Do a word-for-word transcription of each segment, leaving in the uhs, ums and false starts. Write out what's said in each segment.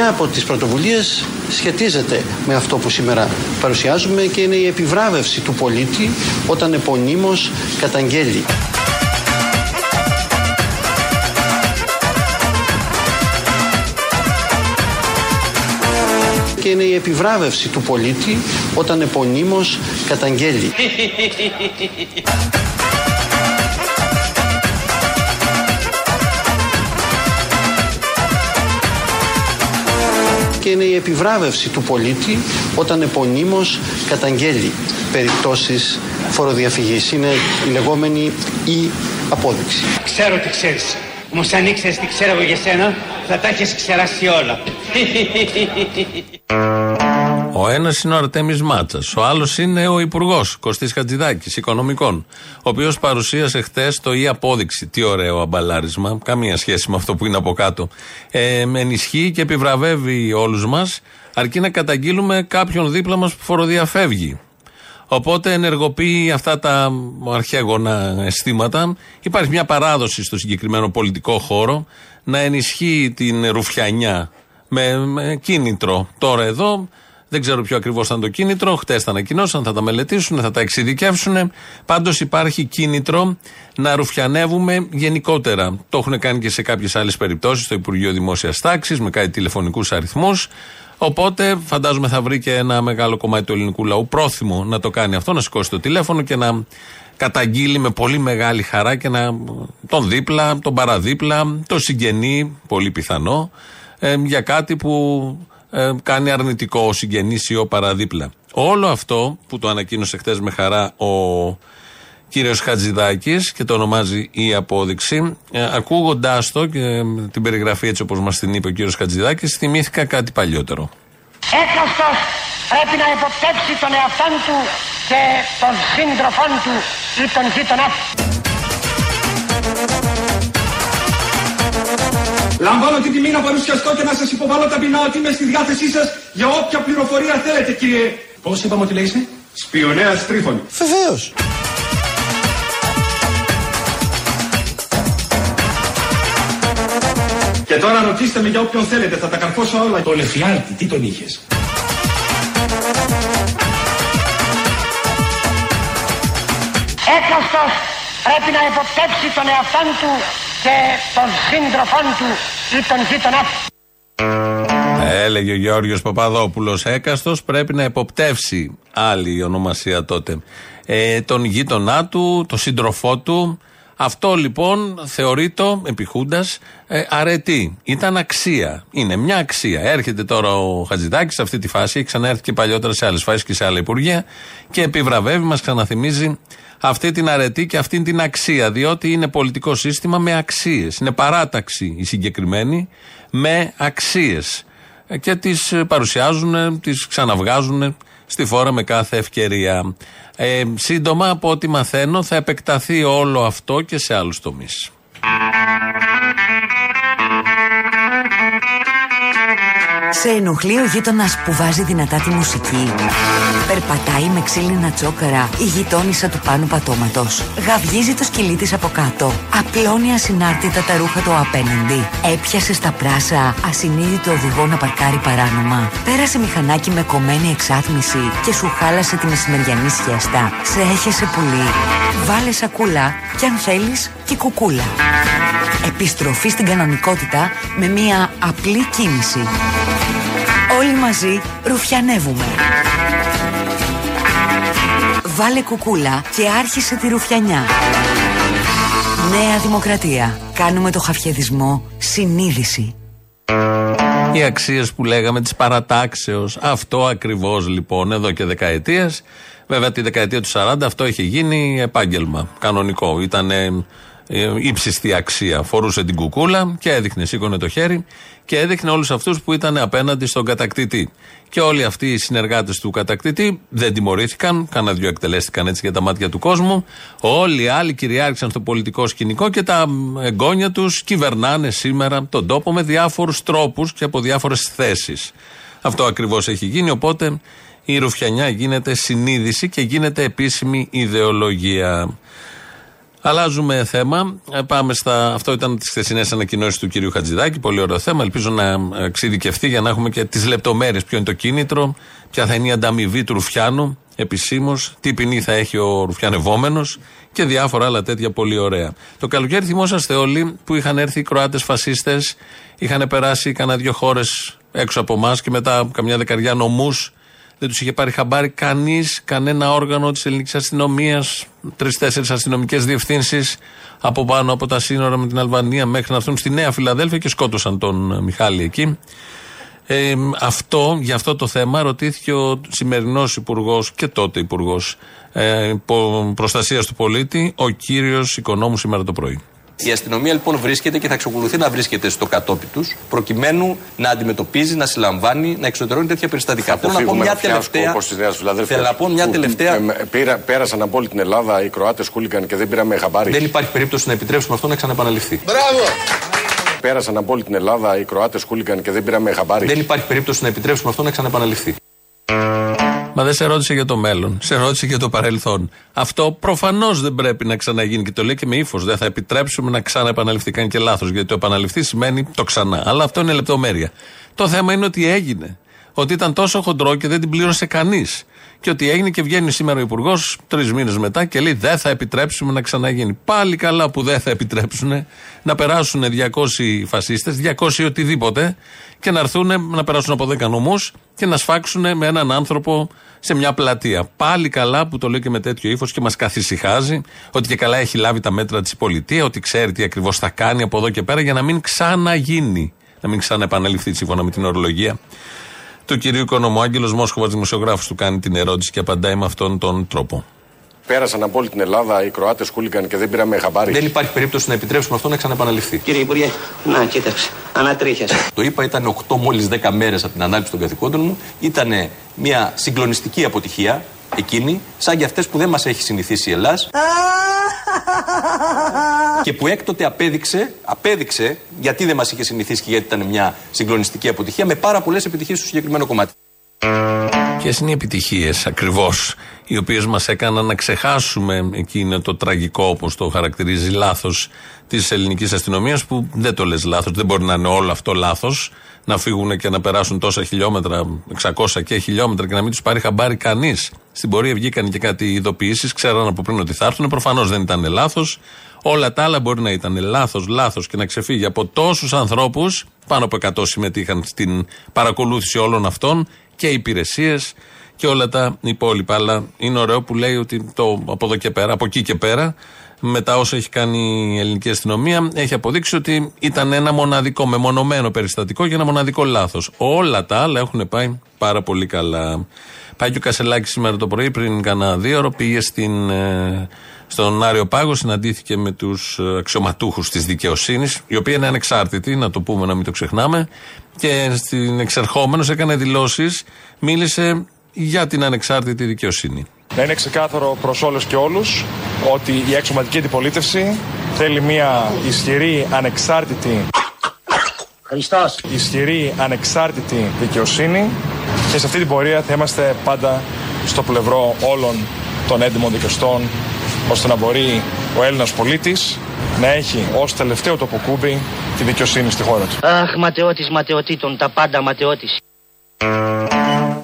μια από τις πρωτοβουλίες σχετίζεται με αυτό που σήμερα παρουσιάζουμε και είναι η επιβράβευση του πολίτη όταν επωνύμως καταγγέλει. Και είναι η επιβράβευση του πολίτη όταν επωνύμως καταγγέλει. Και είναι η επιβράβευση του πολίτη όταν επωνύμως καταγγέλει περιπτώσεις φοροδιαφυγής. Είναι η λεγόμενη η απόδειξη. Ξέρω τι ξέρεις. Όμως αν ήξερες τι ξέρω εγώ για σένα, θα τα έχεις ξεράσει όλα. Ο ένας είναι ο Αρτέμης Μάτσας, ο άλλος είναι ο υπουργός Κωστής Χατζηδάκης Οικονομικών, ο οποίος παρουσίασε χτες το «Η Απόδειξη». Τι ωραίο αμπαλάρισμα, καμία σχέση με αυτό που είναι από κάτω. Ε, ενισχύει και επιβραβεύει όλους μας, αρκεί να καταγγείλουμε κάποιον δίπλα μας που φοροδιαφεύγει. Οπότε ενεργοποιεί αυτά τα αρχαίγωνα αισθήματα. Υπάρχει μια παράδοση στο συγκεκριμένο πολιτικό χώρο να ενισχύει την ρουφιανιά με, με κίνητρο. Τώρα εδώ, δεν ξέρω ποιο ακριβώς ήταν το κίνητρο, χτες τα ανακοινώσαν, θα τα μελετήσουν, θα τα εξειδικεύσουν. Πάντως υπάρχει κίνητρο να ρουφιανεύουμε γενικότερα. Το έχουν κάνει και σε κάποιες άλλες περιπτώσεις, στο Υπουργείο Δημόσιας Τάξης, με κάτι τηλεφωνικούς αριθμούς. Οπότε φαντάζομαι θα βρει και ένα μεγάλο κομμάτι του ελληνικού λαού πρόθυμο να το κάνει αυτό, να σηκώσει το τηλέφωνο και να καταγγείλει με πολύ μεγάλη χαρά και να τον δίπλα, τον παραδίπλα, τον συγγενή, πολύ πιθανό, ε, για κάτι που ε, κάνει αρνητικό ο συγγενής ή ο παραδίπλα. Όλο αυτό που το ανακοίνωσε χτες με χαρά ο κύριος Χατζηδάκης και το ονομάζει «Η Απόδειξη», ε, ακούγοντάς το και ε, την περιγραφή έτσι όπως μας την είπε ο κύριος Χατζηδάκης, θυμήθηκα κάτι παλιότερο. Έκαστος πρέπει να υποπτέψει τον εαυτόν του και τον σύντροφόν του ή τον γείτονά του. Λαμβάνω την τιμή να παρουσιαστώ και να σας υποβάλω ταπεινά ότι είμαι στη διάθεσή σας για όποια πληροφορία θέλετε, κύριε. Πώς είπαμε ότι λέγεσαι? Σπιονέας Τρίφων. Βεβαίως. Και τώρα ρωτήστε με για όποιον θέλετε, θα τα καρφώσω όλα. Το Λεφιάρτη, τι τον είχες? Έκαστος πρέπει να υποπτέψει τον εαυτόν του και τον σύντροφόν του ή τον γείτονά του. Έλεγε ο Γεώργιος Παπαδόπουλος, έκαστος πρέπει να υποπτεύσει, άλλη ονομασία τότε, ε, τον γείτονά του, τον σύντροφό του. Αυτό λοιπόν θεωρεί το, επιχούντας, ε, αρετή. Ήταν αξία. Είναι μια αξία. Έρχεται τώρα ο Χατζηδάκης σε αυτή τη φάση, ξαναέρθει και παλιότερα σε άλλες φάσεις και σε άλλα υπουργεία και επιβραβεύει, μας ξαναθυμίζει αυτή την αρετή και αυτή την αξία, διότι είναι πολιτικό σύστημα με αξίες. Είναι παράταξη η συγκεκριμένη με αξίες και τις παρουσιάζουν, τις ξαναβγάζουν στη φόρα με κάθε ευκαιρία. Ε, σύντομα, από ό,τι μαθαίνω, θα επεκταθεί όλο αυτό και σε άλλους τομείς. Σε ενοχλεί ο γείτονας που βάζει δυνατά τη μουσική, περπατάει με ξύλινα τσόκαρα η γειτόνισσα του πάνω πατώματος, γαυγίζει το σκυλί της από κάτω, απλώνει ασυνάρτητα τα ρούχα του απέναντι, έπιασε στα πράσα ασυνείδητο οδηγό να παρκάρει παράνομα, πέρασε μηχανάκι με κομμένη εξάθμιση και σου χάλασε τη μεσημεριανή σχέστα, σε έχεσε πολύ, βάλε σακούλα και αν θέλεις και κουκούλα. Επιστροφή στην κανονικότητα με μια απλή κίνηση. Όλοι μαζί ρουφιανεύουμε. Βάλε κουκούλα και άρχισε τη ρουφιανιά. Νέα Δημοκρατία. Κάνουμε το χαφιεδισμό συνείδηση. Οι αξίες που λέγαμε της παρατάξεως, αυτό ακριβώς λοιπόν εδώ και δεκαετίες. Βέβαια τη δεκαετία του σαράντα αυτό είχε γίνει επάγγελμα, κανονικό. Ήτανε ύψιστη αξία. Φορούσε την κουκούλα και έδειχνε, σήκωνε το χέρι και έδειχνε όλους αυτούς που ήταν απέναντι στον κατακτητή. Και όλοι αυτοί οι συνεργάτες του κατακτητή δεν τιμωρήθηκαν, κανένα δυο εκτελέστηκαν έτσι για τα μάτια του κόσμου. Όλοι οι άλλοι κυριάρχησαν στο πολιτικό σκηνικό και τα εγγόνια τους κυβερνάνε σήμερα τον τόπο με διάφορους τρόπους και από διάφορες θέσεις. Αυτό ακριβώς έχει γίνει, οπότε η ρουφιανιά γίνεται συνείδηση και γίνεται επίσημη ιδεολογία. Αλλάζουμε θέμα. Πάμε στα... Αυτό ήταν τις χθεσινές ανακοινώσεις του κυρίου Χατζηδάκη. Πολύ ωραίο θέμα. Ελπίζω να εξειδικευτεί για να έχουμε και τις λεπτομέρειες. Ποιο είναι το κίνητρο, ποια θα είναι η ανταμοιβή του Ρουφιάνου επισήμως, τι ποινή θα έχει ο Ρουφιανευόμενος και διάφορα άλλα τέτοια πολύ ωραία. Το καλοκαίρι θυμόσαστε όλοι που είχαν έρθει οι Κροάτες φασίστες, είχαν περάσει κανένα δύο χώρες έξω από εμάς και μετά καμιά δεκαριά νομούς. Δεν τους είχε πάρει χαμπάρι κανείς, κανένα όργανο της ελληνικής αστυνομίας, τρεις-τέσσερις αστυνομικές διευθύνσεις από πάνω από τα σύνορα με την Αλβανία μέχρι να έρθουν στη Νέα Φιλαδέλφια και σκότωσαν τον Μιχάλη εκεί. Ε, αυτό, για αυτό το θέμα ρωτήθηκε ο σημερινός υπουργός και τότε υπουργός ε, προστασίας του πολίτη, ο κύριος Οικονόμου σήμερα το πρωί. Η αστυνομία λοιπόν βρίσκεται και θα εξακολουθεί να βρίσκεται στο κατόπι τους, προκειμένου να αντιμετωπίζει, να συλλαμβάνει, να εξωτερώνει τέτοια περιστατικά. Θέλω να πω μια τελευταία. Θέλω να πω μια τελευταία. Πέρασαν από όλη την Ελλάδα οι Κροάτες χούλιγκαν και δεν πήραμε χαμπάρι. Δεν υπάρχει περίπτωση να επιτρέψουμε αυτό να ξαναεπαναληφθεί. Μπράβο! Πέρασαν από όλη την Ελλάδα οι Κροάτες χούλιγκαν και δεν πήραμε χαμπάρι. Δεν υπάρχει περίπτωση να επιτρέψουμε αυτό να ξαναεπαναληφθεί. Μα δεν σε ρώτησε για το μέλλον, σε ρώτησε για το παρελθόν. Αυτό προφανώς δεν πρέπει να ξαναγίνει και το λέει και με ύφος. Δεν θα επιτρέψουμε να ξαναεπαναληφθεί. Κάνει και λάθος, γιατί το επαναληφθεί σημαίνει το ξανά. Αλλά αυτό είναι λεπτομέρεια. Το θέμα είναι ότι έγινε. Ότι ήταν τόσο χοντρό και δεν την πλήρωσε κανείς. Και ότι έγινε και βγαίνει σήμερα ο υπουργός τρεις μήνες μετά και λέει: δεν θα επιτρέψουμε να ξαναγίνει. Πάλι καλά που δεν θα επιτρέψουν να περάσουν διακόσιοι φασίστες, διακόσιοι οτιδήποτε, και να έρθουν να περάσουν από δέκα νομούς και να σφάξουν με έναν άνθρωπο σε μια πλατεία. Πάλι καλά που το λέει και με τέτοιο ύφος και μας καθησυχάζει, ότι και καλά έχει λάβει τα μέτρα της πολιτεία, ότι ξέρει τι ακριβώς θα κάνει από εδώ και πέρα για να μην ξαναγίνει, να μην ξαναεπαναληφθεί σύμφωνα με την ορολογία του κυρίου Οικονομού. Άγγελος Μόσχοβας, δημοσιογράφος, του κάνει την ερώτηση και απαντάει με αυτόν τον τρόπο. Πέρασαν από όλη την Ελλάδα οι Κροάτες χούλιγκαν και δεν πήραμε χαμπάρι. Δεν υπάρχει περίπτωση να επιτρέψουμε αυτό να ξαναεπαναληφθεί. Κύριε Υπουργέ, να κοίταξε. Ανατρίχιασε. Το είπα, ήταν οκτώ μόλις δέκα μέρες από την ανάληψη των καθηκόντων μου. Ήταν μια συγκλονιστική αποτυχία εκείνη, σαν και αυτές που δεν μας έχει συνηθίσει η Ελλάς. Και που έκτοτε απέδειξε, απέδειξε γιατί δεν μας είχε συνηθίσει και γιατί ήταν μια συγκλονιστική αποτυχία, με πάρα πολλές επιτυχίες στο συγκεκριμένο κομμάτι. Ποιες είναι οι επιτυχίες ακριβώς, οι οποίες μας έκαναν να ξεχάσουμε εκείνο το τραγικό, όπως το χαρακτηρίζει, λάθος της ελληνικής αστυνομίας, που δεν το λες λάθος, δεν μπορεί να είναι όλο αυτό λάθος, να φύγουν και να περάσουν τόσα χιλιόμετρα, εξακόσια και χιλιόμετρα, και να μην τους πάρει χαμπάρι κανείς. Στην πορεία βγήκαν και κάτι ειδοποιήσεις, ξέραν από πριν ότι θα έρθουν, προφανώς δεν ήταν λάθος. Όλα τα άλλα μπορεί να ήταν λάθος, λάθος και να ξεφύγει από τόσους ανθρώπους, πάνω από εκατό συμμετείχαν στην παρακολούθηση όλων αυτών και υπηρεσίες και όλα τα υπόλοιπα. Αλλά είναι ωραίο που λέει ότι το από εδώ και πέρα, από εκεί και πέρα, μετά όσα έχει κάνει η ελληνική αστυνομία, έχει αποδείξει ότι ήταν ένα μοναδικό, μεμονωμένο περιστατικό και ένα μοναδικό λάθος. Όλα τα άλλα έχουν πάει πάρα πολύ καλά. Πάει και ο Κασσελάκης σήμερα το πρωί, πριν κανένα δύο ώρα, πήγε στην, στον Άριο Πάγο, συναντήθηκε με τους αξιωματούχους της δικαιοσύνης, οι οποίοι είναι ανεξάρτητοι, να το πούμε, να μην το ξεχνάμε, και στην εξερχόμενος έκανε δηλώσεις, μίλησε για την ανεξάρτητη δικαιοσύνη. Να είναι ξεκάθαρο προς όλους και όλους ότι η αξιωματική αντιπολίτευση θέλει μια ισχυρή, ανεξάρτητη, Χριστός. ισχυρή, ανεξάρτητη δικαιοσύνη, και σε αυτή την πορεία θα είμαστε πάντα στο πλευρό όλων των έντιμων δικαστών, ώστε να μπορεί ο Έλληνας πολίτης να έχει ως τελευταίο τοποκούμπι τη δικαιοσύνη στη χώρα του. Αχ, ματαιώτης ματαιωτήτων, τα πάντα ματαιώτης.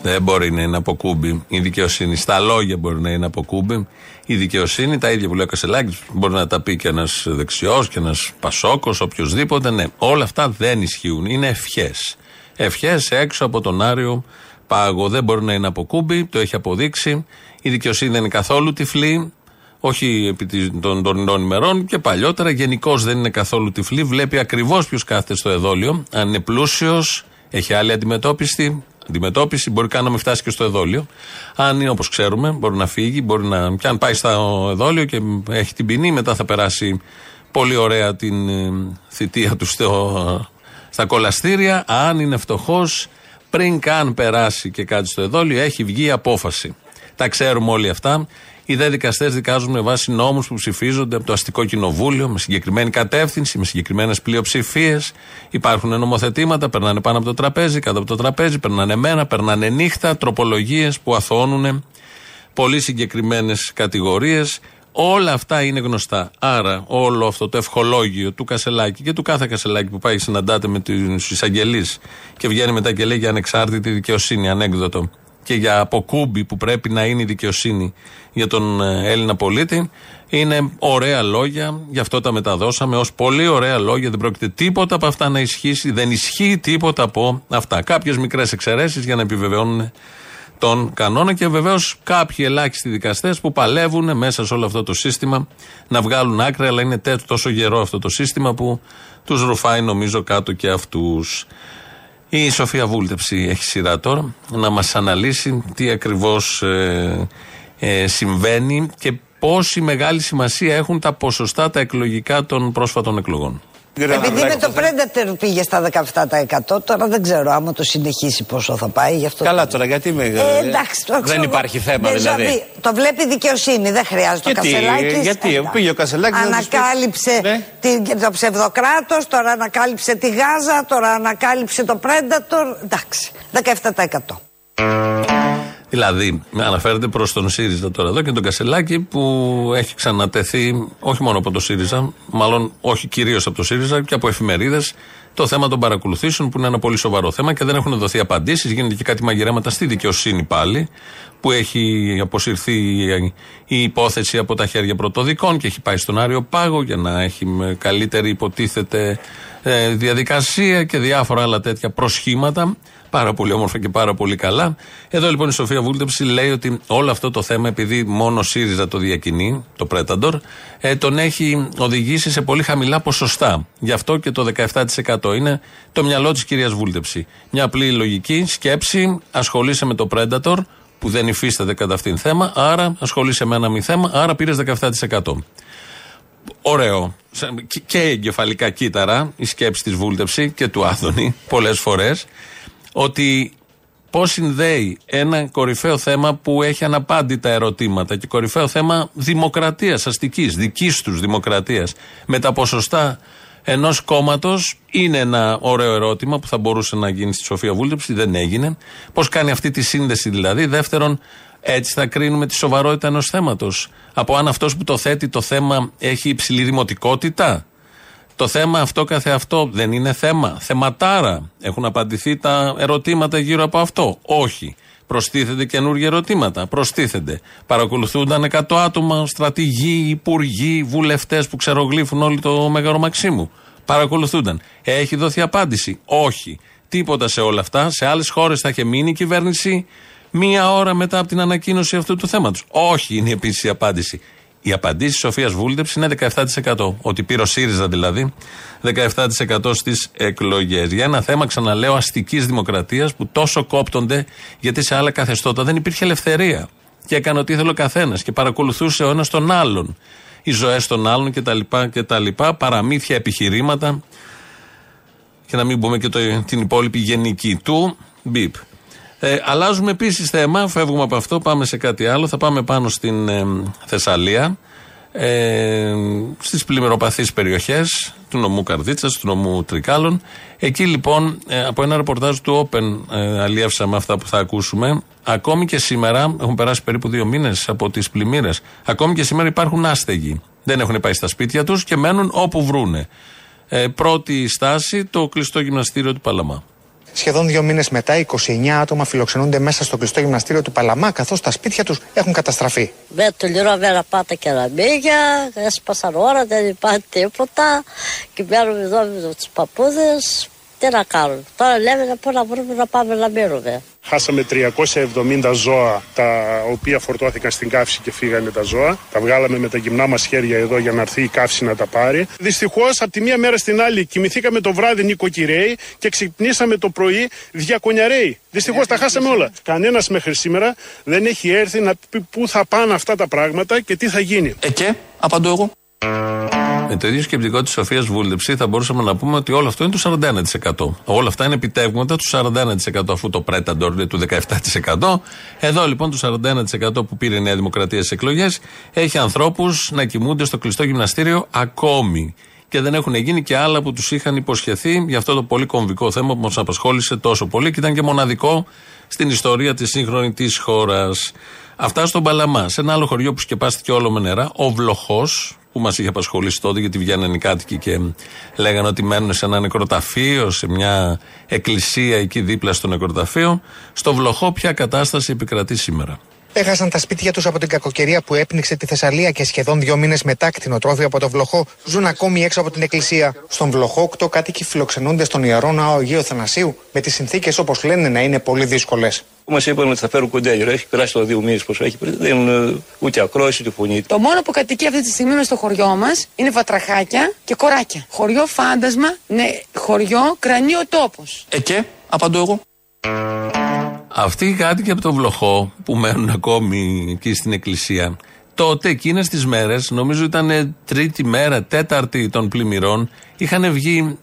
Δεν μπορεί να είναι από κούμπι η δικαιοσύνη. Στα λόγια μπορεί να είναι από κούμπι η δικαιοσύνη. Τα ίδια που λέει ο Κασσελάκης, μπορεί να τα πει και ένας δεξιός και ένας πασόκος, οποιοδήποτε. Ναι, όλα αυτά δεν ισχύουν. Είναι ευχές. Ευχές έξω από τον Άριο Πάγο. Δεν μπορεί να είναι από κούμπι, το έχει αποδείξει. Η δικαιοσύνη δεν είναι καθόλου τυφλή. Όχι επί των τωρινών ημερών και παλιότερα. Γενικώς δεν είναι καθόλου τυφλή. Βλέπει ακριβώς ποιος κάθεται στο εδόλιο. Αν είναι πλούσιος, έχει άλλη αντιμετώπιση. Αντιμετώπιση, μπορεί καν να μην φτάσει και στο εδόλιο. Αν είναι, όπως ξέρουμε, μπορεί να φύγει, μπορεί να. Και αν πάει στο εδόλιο και έχει την ποινή, μετά θα περάσει πολύ ωραία την θητεία του στο, στα κολαστήρια. Αν είναι φτωχός, πριν καν περάσει και κάτι στο εδόλιο, έχει βγει η απόφαση. Τα ξέρουμε όλοι αυτά. Οι δε δικαστές δικάζουν με βάση νόμους που ψηφίζονται από το αστικό κοινοβούλιο, με συγκεκριμένη κατεύθυνση, με συγκεκριμένες πλειοψηφίες. Υπάρχουν νομοθετήματα, περνάνε πάνω από το τραπέζι, κάτω από το τραπέζι, περνάνε μέρα, περνάνε νύχτα, τροπολογίες που αθώνουν πολύ συγκεκριμένες κατηγορίες. Όλα αυτά είναι γνωστά. Άρα όλο αυτό το ευχολόγιο του Κασσελάκη και του κάθε Κασσελάκη που πάει συναντάται με τους εισαγγελείς και βγαίνει μετά και λέει για ανεξάρτητη δικαιοσύνη, ανέκδοτο, και για αποκούμπη που πρέπει να είναι η δικαιοσύνη για τον Έλληνα πολίτη, είναι ωραία λόγια, γι' αυτό τα μεταδώσαμε ως πολύ ωραία λόγια, δεν πρόκειται τίποτα από αυτά να ισχύσει, δεν ισχύει τίποτα από αυτά. Κάποιες μικρές εξαιρέσεις για να επιβεβαιώνουν τον κανόνα και βεβαίως κάποιοι ελάχιστοι δικαστές που παλεύουν μέσα σε όλο αυτό το σύστημα να βγάλουν άκρα, αλλά είναι τόσο γερό αυτό το σύστημα που τους ρουφάει νομίζω κάτω και αυτούς. Η Σοφία Βούλτεψη έχει σειρά τώρα να μας αναλύσει τι ακριβώς ε, ε, συμβαίνει και πόση μεγάλη σημασία έχουν τα ποσοστά τα εκλογικά των πρόσφατων εκλογών. Επειδή με το Predator πήγε στα δεκαεπτά τοις εκατό, τώρα δεν ξέρω άμα το συνεχίσει πόσο θα πάει. Γι' αυτό... Καλά τώρα, γιατί με. Ε, εντάξει, το δεν υπάρχει θέμα δηλαδή. δηλαδή. Το βλέπει η δικαιοσύνη, δεν χρειάζεται ο Κασσελάκης. Γιατί, ε, πήγε ο Κασσελάκης. Ανακάλυψε ναι. την, το ψευδοκράτος, τώρα ανακάλυψε τη Γάζα, τώρα ανακάλυψε το Predator. Εντάξει, δεκαεπτά τοις εκατό. Δηλαδή, αναφέρεται προς τον ΣΥΡΙΖΑ τώρα εδώ και τον Κασσελάκη που έχει ξανατεθεί όχι μόνο από το ΣΥΡΙΖΑ, μάλλον όχι κυρίως από το ΣΥΡΙΖΑ και από εφημερίδες, το θέμα των παρακολουθήσεων που είναι ένα πολύ σοβαρό θέμα και δεν έχουν δοθεί απαντήσεις. Γίνεται και κάτι μαγειρέματα στη δικαιοσύνη πάλι, που έχει αποσυρθεί η υπόθεση από τα χέρια πρωτοδικών και έχει πάει στον Άριο Πάγο για να έχει καλύτερη υποτίθεται διαδικασία και διάφορα άλλα τέτοια προσχήματα. Πάρα πολύ όμορφα και πάρα πολύ καλά. Εδώ λοιπόν η Σοφία Βούλτεψη λέει ότι όλο αυτό το θέμα, επειδή μόνο ΣΥΡΙΖΑ το διακινεί, το Predator, ε, τον έχει οδηγήσει σε πολύ χαμηλά ποσοστά. Γι' αυτό και το δεκαεπτά τοις εκατό είναι το μυαλό της κυρίας Βούλτεψη. Μια απλή λογική σκέψη, ασχολείσαι με το Predator, που δεν υφίσταται κατά αυτήν θέμα, άρα ασχολείσαι με ένα μη θέμα, άρα πήρες δεκαεπτά τοις εκατό. Ωραίο. Και εγκεφαλικά κύτταρα η σκέψη της Βούλτεψη και του Άδωνη πολλές φορές. Ότι πώς συνδέει ένα κορυφαίο θέμα που έχει αναπάντητα ερωτήματα και κορυφαίο θέμα δημοκρατίας, αστικής, δικής τους δημοκρατίας, με τα ποσοστά ενός κόμματος, είναι ένα ωραίο ερώτημα που θα μπορούσε να γίνει στη Σοφία Βούλτεψη, δεν έγινε. Πώς κάνει αυτή τη σύνδεση δηλαδή, δεύτερον, έτσι θα κρίνουμε τη σοβαρότητα ενός θέματος. Από αν αυτός που το θέτει το θέμα έχει υψηλή δημοτικότητα. Το θέμα αυτό καθεαυτό δεν είναι θέμα. Θεματάρα. Έχουν απαντηθεί τα ερωτήματα γύρω από αυτό. Όχι. Προστίθενται καινούργια ερωτήματα. Προστίθενται. Παρακολουθούνταν εκατό άτομα, στρατηγοί, υπουργοί, βουλευτές που ξερογλύφουν όλοι το Μέγαρο Μαξίμου. Παρακολουθούνταν. Έχει δοθεί απάντηση. Όχι. Τίποτα σε όλα αυτά. Σε άλλες χώρες θα είχε μείνει η κυβέρνηση μία ώρα μετά από την ανακοίνωση αυτού του θέματος. Όχι, είναι επίσης η απάντηση. Η απαντήση της Σοφίας Βούλτεψη είναι δεκαεπτά τοις εκατό. Ότι πήρε ο ΣΥΡΙΖΑ δηλαδή δεκαεπτά τοις εκατό στις εκλογές. Για ένα θέμα, ξαναλέω, αστικής δημοκρατίας που τόσο κόπτονται, γιατί σε άλλα καθεστώτα δεν υπήρχε ελευθερία. Και έκανε ό,τι ήθελε ο καθένας και παρακολουθούσε ο ένας τον άλλον. Οι ζωές των άλλων κτλ. κτλ. Παραμύθια, επιχειρήματα. Και να μην πούμε και το, την υπόλοιπη γενική του. Μπιπ. Ε, αλλάζουμε επίσης θέμα, φεύγουμε από αυτό, πάμε σε κάτι άλλο. Θα πάμε πάνω στην ε, Θεσσαλία, ε, στις πλημμυροπαθείς περιοχές του νομού Καρδίτσας, του νομού Τρικάλων. Εκεί λοιπόν, ε, από ένα ρεπορτάζ του Open ε, αλλιεύσαμε αυτά που θα ακούσουμε. Ακόμη και σήμερα, έχουν περάσει περίπου δύο μήνες από τις πλημμύρες, ακόμη και σήμερα υπάρχουν άστεγοι. Δεν έχουν πάει στα σπίτια τους και μένουν όπου βρούνε. Ε, πρώτη στάση, το κλειστό γυμναστήριο του Παλαμά. Σχεδόν δύο μήνες μετά, είκοσι εννέα άτομα φιλοξενούνται μέσα στο κλειστό γυμναστήριο του Παλαμά, καθώς τα σπίτια τους έχουν καταστραφεί. Με το λιρό μέρα πάτα και ραμίγια, έσπασαν ώρα, δεν υπάρχει τίποτα. Και μένουμε εδώ με τους παππούδες. Τι να κάνουν. Τώρα λέμε να πούμε να βρούμε να πάμε να μείνουμε. Χάσαμε τριακόσια εβδομήντα ζώα, τα οποία φορτώθηκαν στην καύση και φύγανε τα ζώα. Τα βγάλαμε με τα γυμνά μας χέρια εδώ για να έρθει η καύση να τα πάρει. Δυστυχώς, από τη μία μέρα στην άλλη κοιμηθήκαμε το βράδυ νοικοκυρέοι και ξυπνήσαμε το πρωί διακονιαρέοι. Δυστυχώς τα χάσαμε όλα. Κανένας μέχρι σήμερα δεν έχει έρθει να πει πού θα πάνε αυτά τα πράγματα και τι θα γίνει. Ε, και, απαντώ εγώ. Με το ίδιο σκεπτικό της Σοφίας Βούλτεψη θα μπορούσαμε να πούμε ότι όλο αυτό είναι το σαράντα ένα τοις εκατό. Όλα αυτά είναι επιτεύγματα του σαράντα ένα τοις εκατό, αφού το Predator είναι του δεκαεπτά τοις εκατό. Εδώ λοιπόν το σαράντα ένα τοις εκατό που πήρε η Νέα Δημοκρατία στις εκλογές έχει ανθρώπους να κοιμούνται στο κλειστό γυμναστήριο ακόμη. Και δεν έχουν γίνει και άλλα που τους είχαν υποσχεθεί για αυτό το πολύ κομβικό θέμα που μας απασχόλησε τόσο πολύ και ήταν και μοναδικό στην ιστορία της σύγχρονης της χώρας. Αυτά στον Παλαμά. Σε ένα άλλο χωριό που σκεπάστηκε όλο με νερά, ο Βλοχός, που μας είχε απασχολήσει τότε, γιατί βγαίνανε οι κάτοικοι και λέγανε ότι μένουν σε ένα νεκροταφείο, σε μια εκκλησία εκεί δίπλα στο νεκροταφείο. Στο Βλοχό, ποια κατάσταση επικρατεί σήμερα? Έχασαν τα σπίτια τους από την κακοκαιρία που έπνιξε τη Θεσσαλία και σχεδόν δύο μήνες μετά κτηνοτρόφοι από το Βλοχό ζουν ακόμη έξω από την εκκλησία. Στον Βλοχό, οκτώ κάτοικοι φιλοξενούνται στον ιερό ναό Αγίου Θανασίου, με τις συνθήκες όπως λένε να είναι πολύ δύσκολες. Μας είπαν ότι θα φέρουν κοντέλιο. Έχει περάσει το δύο μήνες πόσο έχει, δεν είναι ούτε ακρόαση ούτε φωνή. Το μόνο που κατοικεί αυτή τη στιγμή μες στο χωριό μας είναι βατραχάκια και κοράκια. Χωριό φάντασμα, ναι, χωριό κρανίο τόπος. Ε, και, απαντώ εγώ. Αυτοί οι κάτοικοι από το Βλοχό που μένουν ακόμη εκεί στην εκκλησία, τότε εκείνες τις μέρες, νομίζω ήταν τρίτη μέρα, τέταρτη των πλημμυρών, είχαν βγει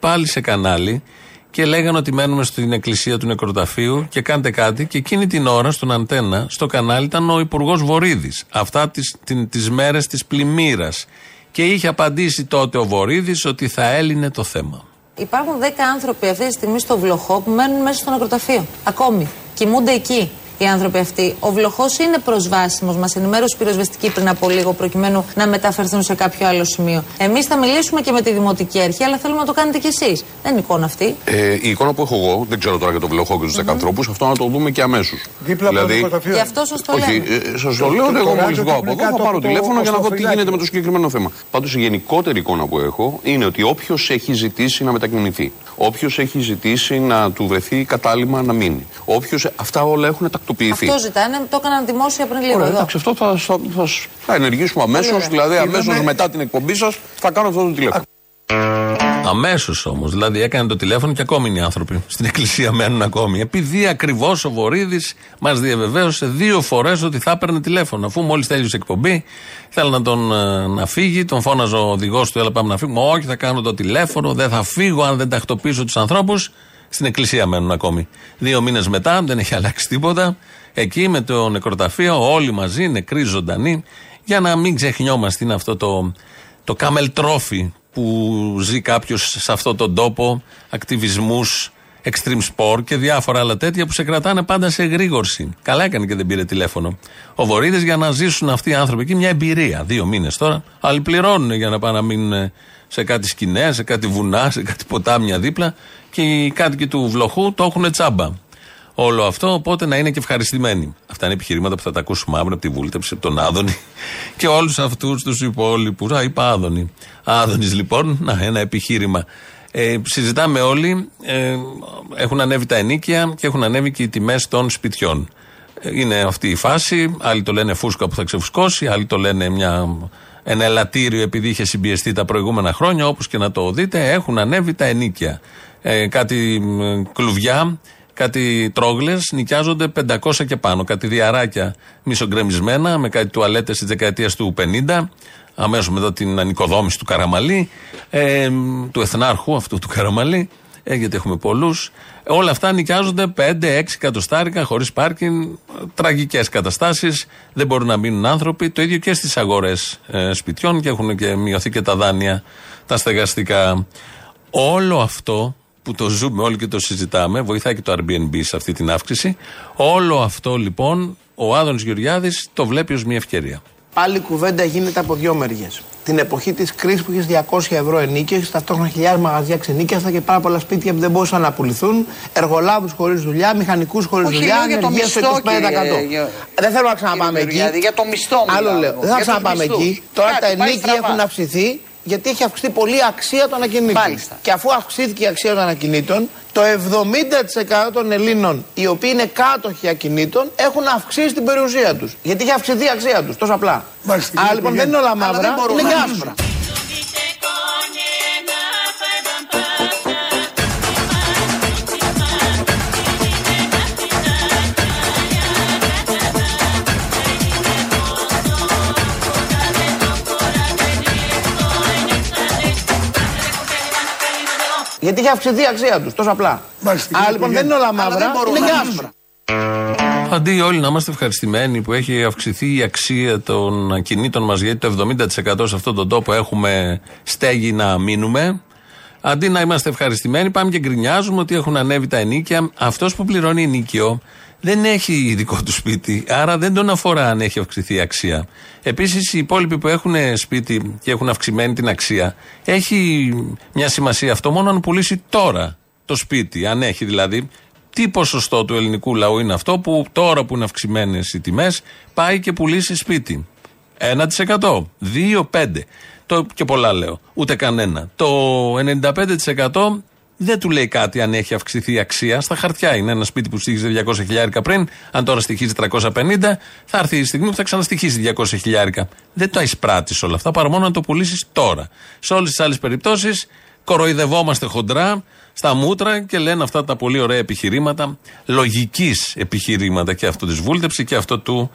πάλι σε κανάλι και λέγανε ότι μένουμε στην εκκλησία του νεκροταφείου και κάντε κάτι, και εκείνη την ώρα στον αντένα, στο κανάλι ήταν ο υπουργός Βορίδης, αυτά τις, τις μέρες της πλημμύρας, και είχε απαντήσει τότε ο Βορίδης ότι θα έλυνε το θέμα. Υπάρχουν δέκα άνθρωποι αυτή τη στιγμή στο Βλοχό που μένουν μέσα στο νεκροταφείο. Ακόμη. Κοιμούνται εκεί οι άνθρωποι αυτοί. Ο Βλοχός είναι προσβάσιμος. Μας ενημέρωσε η πυροσβεστική πριν από λίγο, προκειμένου να μεταφερθούν σε κάποιο άλλο σημείο. Εμείς θα μιλήσουμε και με τη Δημοτική Αρχή, αλλά θέλουμε να το κάνετε κι εσείς. Δεν είναι εικόνα αυτή. Ε, η εικόνα που έχω εγώ, δεν ξέρω τώρα για τον Βλοχό και τους δέκα mm-hmm. ανθρώπους, αυτό να το δούμε και αμέσως. Δίπλα από δηλαδή, το νεκροταφείο. Γι' αυτό σας το όχι, ε, σας το λέω. Εγώ μόλις βγω από εδώ, θα πάρω τηλέφωνο για να δω τι γίνεται με το συγκεκριμένο θέμα. Πάντως η γενικότερη εικόνα που έχω είναι ότι όποιος έχει ζητήσει να μετακινηθεί, όποιος έχει ζητήσει να του βρεθεί κατάλημα να μείνει, όποιος, αυτά όλα έχουν τακτοποιηθεί. Αυτό ζητάνε, το έκαναν δημόσια πριν λίγο. Ωραία, εδώ. Εντάξει, αυτό θα, θα, θα, θα ενεργήσουμε αμέσως, δηλαδή αμέσως μετά την εκπομπή σας θα κάνω αυτό το τηλέφωνο. Αμέσως όμως, δηλαδή έκανε το τηλέφωνο και ακόμη είναι οι άνθρωποι στην εκκλησία, μένουν ακόμη. Επειδή ακριβώς ο Βορίδης μας διαβεβαίωσε δύο φορές ότι θα έπαιρνε τηλέφωνο, αφού μόλις τέλειωσε η εκπομπή, θέλω να τον να φύγει, τον φώναζε ο οδηγός του, έλα πάμε να φύγουμε. Όχι, θα κάνω το τηλέφωνο, δεν θα φύγω αν δεν τακτοποιήσω τους ανθρώπους. Στην εκκλησία μένουν ακόμη. Δύο μήνες μετά, δεν έχει αλλάξει τίποτα. Εκεί με το νεκροταφείο, όλοι μαζί, νεκροί, ζωντανοί, για να μην ξεχνιόμαστε, είναι αυτό το, το καμελτρόφι που ζει κάποιος σε αυτόν τον τόπο, ακτιβισμούς, extreme sport και διάφορα άλλα τέτοια που σε κρατάνε πάντα σε εγρήγορση. Καλά έκανε και δεν πήρε τηλέφωνο ο Βορίδης, για να ζήσουν αυτοί οι άνθρωποι εκεί μια εμπειρία. Δύο μήνες τώρα. Άλλοι πληρώνουν για να πάνε να μείνουν σε κάτι σκηνές, σε κάτι βουνά, σε κάτι ποτάμια δίπλα, και οι κάτοικοι του Βλοχού το έχουν τσάμπα. Όλο αυτό, οπότε να είναι και ευχαριστημένοι. Αυτά είναι επιχειρήματα που θα τα ακούσουμε αύριο από τη Βούλτεψη, από τον Άδωνη και όλους αυτούς τους υπόλοιπους. Α, είπα Άδωνη. Άδωνης λοιπόν, να, ένα επιχείρημα. Ε, συζητάμε όλοι, ε, έχουν ανέβει τα ενίκια και έχουν ανέβει και οι τιμές των σπιτιών. Είναι αυτή η φάση, άλλοι το λένε φούσκα που θα ξεφουσκώσει, άλλοι το λένε μια, ένα ελαττήριο επειδή είχε συμπιεστεί τα προηγούμενα χρόνια, όπως και να το δείτε, έχουν ανέβει τα ενίκια. Ε, κάτι κλουβιά, κάτι τρόγλες νοικιάζονται πεντακόσια και πάνω, κάτι διαράκια μισογκρεμισμένα με κάτι τουαλέτες της δεκαετίας του πενήντα, αμέσως μετά την ανοικοδόμηση του Καραμαλή, ε, του εθνάρχου αυτού του Καραμαλή, ε, γιατί έχουμε πολλούς. Ε, όλα αυτά νοικιάζονται πέντε έξι εκατοστάρικα χωρίς πάρκινγκ, τραγικές καταστάσεις, δεν μπορούν να μείνουν άνθρωποι. Το ίδιο και στις αγορές ε, σπιτιών, και έχουν και μειωθεί και τα δάνεια, τα στεγαστικά. Όλο αυτό που το ζούμε όλοι και το συζητάμε, βοηθάει και το Airbnb σε αυτή την αύξηση. Όλο αυτό λοιπόν ο Άδωνης Γεωργιάδης το βλέπει ως μια ευκαιρία. Πάλι κουβέντα γίνεται από δύο μεριές. Την εποχή της κρίσης που είχε διακόσια ευρώ ενίκες, ταυτόχρονα χιλιάδες μαγαζιά ξενίκιασαν και πάρα πολλά σπίτια που δεν μπορούσαν να πουληθούν, εργολάβους χωρίς δουλειά, μηχανικούς χωρίς δουλειά, ανεργία στο είκοσι πέντε τοις εκατό. Κύριε, δεν θέλω να ξαναπάμε εκεί. Για το μισθό μου. Άλλο λέω. Δεν θα ξαναπάμε εκεί. Τώρα τα ενίκια έχουν αυξηθεί, γιατί έχει αυξηθεί πολύ η αξία των ακινήτων. Μάλιστα. Και αφού αυξήθηκε η αξία των ακινήτων, το εβδομήντα τοις εκατό των Ελλήνων οι οποίοι είναι κάτοχοι ακινήτων έχουν αυξήσει την περιουσία τους. Γιατί έχει αυξηθεί η αξία τους, τόσο απλά. Μάλιστα. Άρα λοιπόν δεν είναι όλα μαύρα, είναι και άσπρα. Γιατί είχε αυξηθεί η αξία τους, τόσο απλά. Μάλιστα. Άρα λοιπόν δεν είναι όλα μαύρα, είναι και άσπρα. Αντί όλοι να είμαστε ευχαριστημένοι που έχει αυξηθεί η αξία των ακινήτων μας, γιατί το εβδομήντα τοις εκατό σε αυτόν τον τόπο έχουμε στέγη να μείνουμε, αντί να είμαστε ευχαριστημένοι, πάμε και γκρινιάζουμε ότι έχουν ανέβει τα ενίκια. Αυτός που πληρώνει ενίκιο δεν έχει δικό του σπίτι, άρα δεν τον αφορά αν έχει αυξηθεί η αξία. Επίσης, οι υπόλοιποι που έχουν σπίτι και έχουν αυξημένη την αξία, έχει μια σημασία αυτό μόνο αν πουλήσει τώρα το σπίτι, αν έχει δηλαδή. Τι ποσοστό του ελληνικού λαού είναι αυτό που τώρα που είναι αυξημένες οι τιμές πάει και πουλήσει σπίτι? ένα τοις εκατό, δύο, πέντε. Το, και πολλά λέω, ούτε κανένα. Το ενενήντα πέντε τοις εκατό δεν του λέει κάτι αν έχει αυξηθεί η αξία. Στα χαρτιά είναι ένα σπίτι που στοίχιζε διακόσια χιλιάρικα πριν, αν τώρα στοιχίζει τριακόσια πενήντα, θα έρθει η στιγμή που θα ξαναστοιχίζει διακόσια χιλιάρικα. Δεν το εισπράττεις όλα αυτά, παρά μόνο να το πουλήσεις τώρα. Σε όλες τις άλλες περιπτώσεις κοροϊδευόμαστε χοντρά στα μούτρα και λένε αυτά τα πολύ ωραία επιχειρήματα, λογικής επιχειρήματα, και αυτό της Βούλτεψη και αυτό του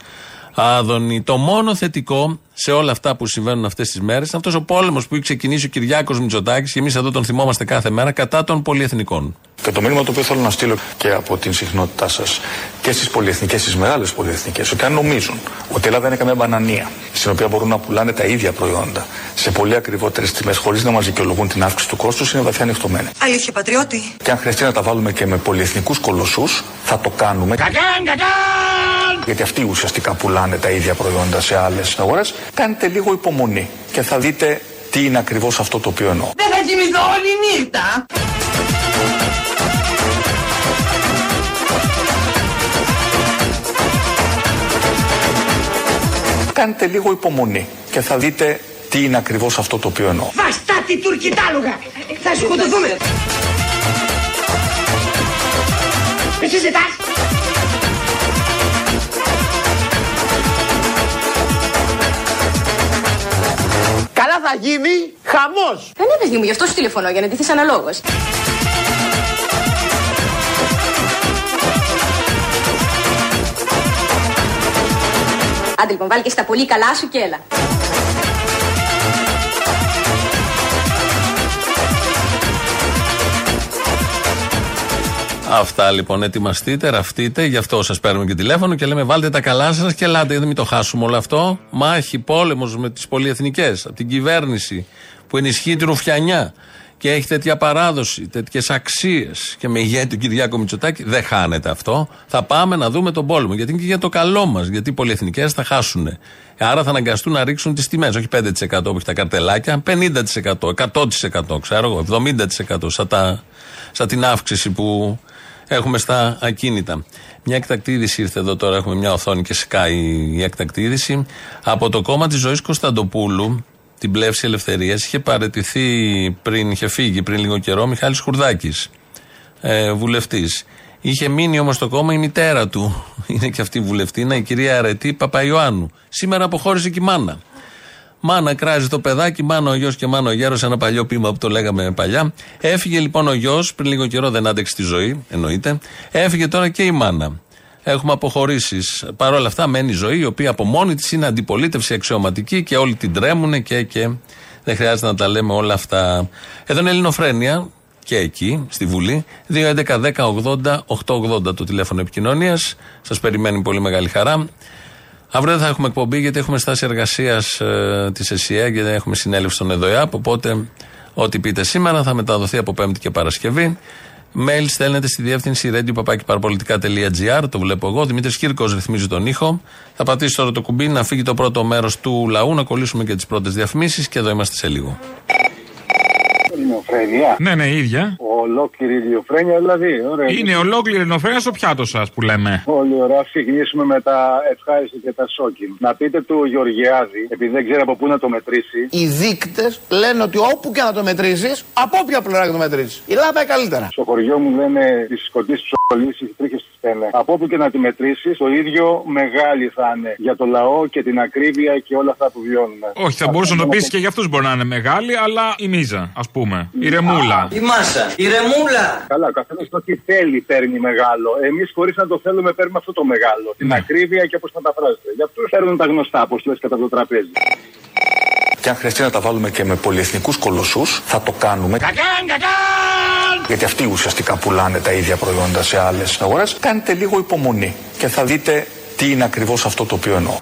Άδωνη. Το μόνο θετικό σε όλα αυτά που συμβαίνουν αυτές τις μέρες είναι αυτός ο πόλεμος που έχει ξεκινήσει ο Κυριάκος Μητσοτάκης, και εμείς εδώ τον θυμόμαστε κάθε μέρα, κατά των πολυεθνικών. Και το μήνυμα το οποίο θέλω να στείλω και από την συχνότητά σας και στις πολυεθνικές, στις μεγάλες πολυεθνικές, ότι αν νομίζουν ότι η Ελλάδα είναι καμία μπανανία στην οποία μπορούν να πουλάνε τα ίδια προϊόντα σε πολύ ακριβότερες τιμές χωρίς να μας δικαιολογούν την αύξηση του κόστους, είναι βαθιά ανοιχτωμένοι. Αλήθεια, πατριώτη. Και αν χρειαστεί να τα βάλουμε και με πολυεθνικούς κολοσσούς, θα το κάνουμε. Κακάν, κακάν! Γιατί αυτοί ουσιαστικά πουλάνε τα ίδια προϊόντα σε άλλες αγορές. Κάνετε λίγο υπομονή και θα δείτε τι είναι ακριβώς αυτό το οποίο εννοώ. Δεν θα κοιμηθώ όλη νύχτα. Κάνετε λίγο υπομονή και θα δείτε τι είναι ακριβώς αυτό το οποίο εννοώ. Βαστάτη τουρκιτάλογα! Θα σκοτωθούμε! Εσύ ζητάς! Καλά θα γίνει χαμός! Δεν έπαιζε μου, γι' αυτό σου τηλεφωνώ, για να ντυθείς αναλόγως. Άντε λοιπόν, βάλει και στα πολύ καλά σου και έλα. Αυτά λοιπόν, ετοιμαστείτε, ραφτείτε, γι' αυτό σας παίρνουμε και τηλέφωνο και λέμε βάλτε τα καλά σας και ελάτε, γιατί μην το χάσουμε όλο αυτό. Μάχη, πόλεμος με τις πολυεθνικές, από την κυβέρνηση που ενισχύει την ρουφιανιά και έχει τέτοια παράδοση, τέτοιες αξίες και με ηγέτη του Κυριάκο Μητσοτάκη, δεν χάνεται αυτό. Θα πάμε να δούμε τον πόλεμο, γιατί είναι και για το καλό μας, γιατί οι πολυεθνικές θα χάσουν. Άρα θα αναγκαστούν να ρίξουν τις τιμές, όχι πέντε τοις εκατό όπως τα καρτελάκια, πενήντα τοις εκατό, εκατό τοις εκατό, ξέρω εγώ, εβδομήντα τοις εκατό σαν, τα, σαν την αύξηση που έχουμε στα ακίνητα. Μια εκτακτή είδηση ήρθε εδώ τώρα, έχουμε μια οθόνη και σκάει η εκτακτή είδηση. Από το κόμμα της Ζωής Κωνσταντοπούλου, την Πλεύση Ελευθερίας, είχε παραιτηθεί πριν, είχε φύγει πριν λίγο καιρό ο Μιχάλης Χουρδάκης, ε, βουλευτής. Είχε μείνει όμως στο κόμμα η μητέρα του, είναι και αυτή βουλευτήνα, η κυρία Αρετή Παπαϊωάννου. Σήμερα αποχώρησε και η μάνα. Μάνα κράζει το παιδάκι, μάνα ο γιος και μάνα ο γέρος, ένα παλιό ποίημα που το λέγαμε παλιά. Έφυγε λοιπόν ο γιος, πριν λίγο καιρό δεν άντεξε τη ζωή, εννοείται. Έφυγε τώρα και η μάνα. Έχουμε αποχωρήσεις. Παρ' όλα αυτά μένει η ζωή, η οποία από μόνη της είναι αντιπολίτευση αξιωματική και όλοι την τρέμουνε και, και δεν χρειάζεται να τα λέμε όλα αυτά. Εδώ είναι Ελληνοφρένεια και εκεί, στη Βουλή, δύο έντεκα δέκα ογδόντα οκτακόσια ογδόντα το τηλέφωνο επικοινωνίας. Σας περιμένει πολύ μεγάλη χαρά. Αύριο δεν θα έχουμε εκπομπή γιατί έχουμε στάση εργασίας ε, της ΕΣΥΑ και δεν έχουμε συνέλευση στον ΕΔΟΕΑΠ, οπότε ό,τι πείτε σήμερα θα μεταδοθεί από Πέμπτη και Παρασκευή. Mail στέλνετε στη διεύθυνση radio παπάκι παραπολιτικά τελεία τζι άρ. Το βλέπω εγώ. Δημήτρης Κύρκος ρυθμίζει τον ήχο. Θα πατήσει τώρα το κουμπί να φύγει το πρώτο μέρος του λαού, να κολλήσουμε και τις πρώτες διαφημίσεις και εδώ είμαστε σε λίγο. Ελληνοφρένεια. Ναι, ναι, ίδια. Ολόκληρη Ελληνοφρένεια, δηλαδή. Ωραία. Είναι ολόκληρη Ελληνοφρένεια στο πιάτο σας που λέμε. Πολύ ωραία. Ας ξεκινήσουμε με τα ευχάριστα και τα σόκιν. Να πείτε του Γεωργιάδη, επειδή δεν ξέρω από πού να το μετρήσει. Οι δείκτες λένε ότι όπου και να το μετρήσεις, από όποια πλευρά και το μετρήσεις, η λάμπα είναι καλύτερα. Στο χωριό μου λένε τη σκοτή τη ψωλή, οι τρίχε τη πέλε. Από όπου και να τη μετρήσεις, το ίδιο μεγάλη θα είναι για το λαό και την ακρίβεια και όλα αυτά που βιώνουμε. Όχι, θα μπορούσε να το πεις και για αυτούς μπορεί να είναι μεγάλη, αλλά η μίζα, ας πούμε. Η ρεμούλα. Η μάσα. Η ρεμούλα. Καλά, ο καθένας το τι θέλει παίρνει μεγάλο. Εμείς χωρίς να το θέλουμε παίρνουμε αυτό το μεγάλο. Την ακρίβεια και όπως μεταφράζεται. Γι' αυτό φέρνουν τα γνωστά αποστολές κατά το τραπέζι. Και αν χρειαστεί να τα βάλουμε και με πολυεθνικούς κολοσσούς, θα το κάνουμε. Κακάν, κακάν! Γιατί αυτοί ουσιαστικά πουλάνε τα ίδια προϊόντα σε άλλες αγορές. Κάνετε λίγο υπομονή και θα δείτε τι είναι ακριβώς αυτό το οποίο εννοώ.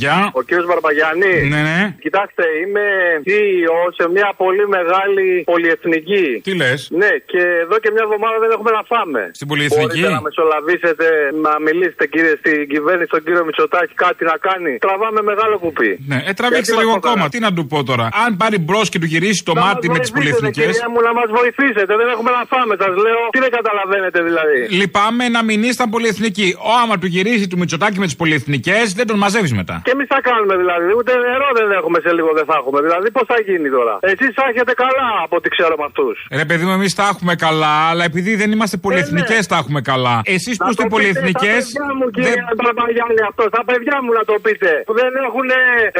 Γεια. Ο κύριος Μπαρμπαγιάννη. Ναι, ναι. Κοιτάξτε, είμαι σι ι ο σε μια πολύ μεγάλη πολυεθνική. Τι λες? Ναι, και εδώ και μια εβδομάδα δεν έχουμε να φάμε. Στην πολυεθνική. Μπορείτε να μεσολαβήσετε, να μιλήσετε κύριε στην κυβέρνηση, στον κύριο Μητσοτάκη, κάτι να κάνει? Τραβάμε μεγάλο κουπί. Ναι, ε, τραβήξτε λίγο κόμμα. Τι να του πω τώρα. Αν πάρει μπρος και του γυρίσει το να μάτι με τις πολυεθνικές. Κυρία μου, να μας βοηθήσετε. Δεν έχουμε να φάμε. Σας λέω, τι δεν καταλαβαίνετε δηλαδή. Λυπάμαι να μην ήσταν πολυεθνική. Ω, άμα του γυρίσει του Μητσοτάκη με τις πολυεθνικές, δεν τον μαζεύει μετά. Και εμείς θα κάνουμε δηλαδή. Ούτε νερό δεν έχουμε, σε λίγο δεν θα έχουμε. Δηλαδή, πώς θα γίνει τώρα. Εσείς θα έχετε καλά από ό,τι ξέρω με αυτούς. Ρε παιδί μου, εμείς τα έχουμε καλά, αλλά επειδή δεν είμαστε πολυεθνικές, ε, ναι, τα έχουμε καλά. Εσείς που είστε πολυεθνικές. Στα παιδιά μου, κύριε Μπαρμπαγιάννη, αυτό. Στα παιδιά μου να το πείτε. Δεν έχουν.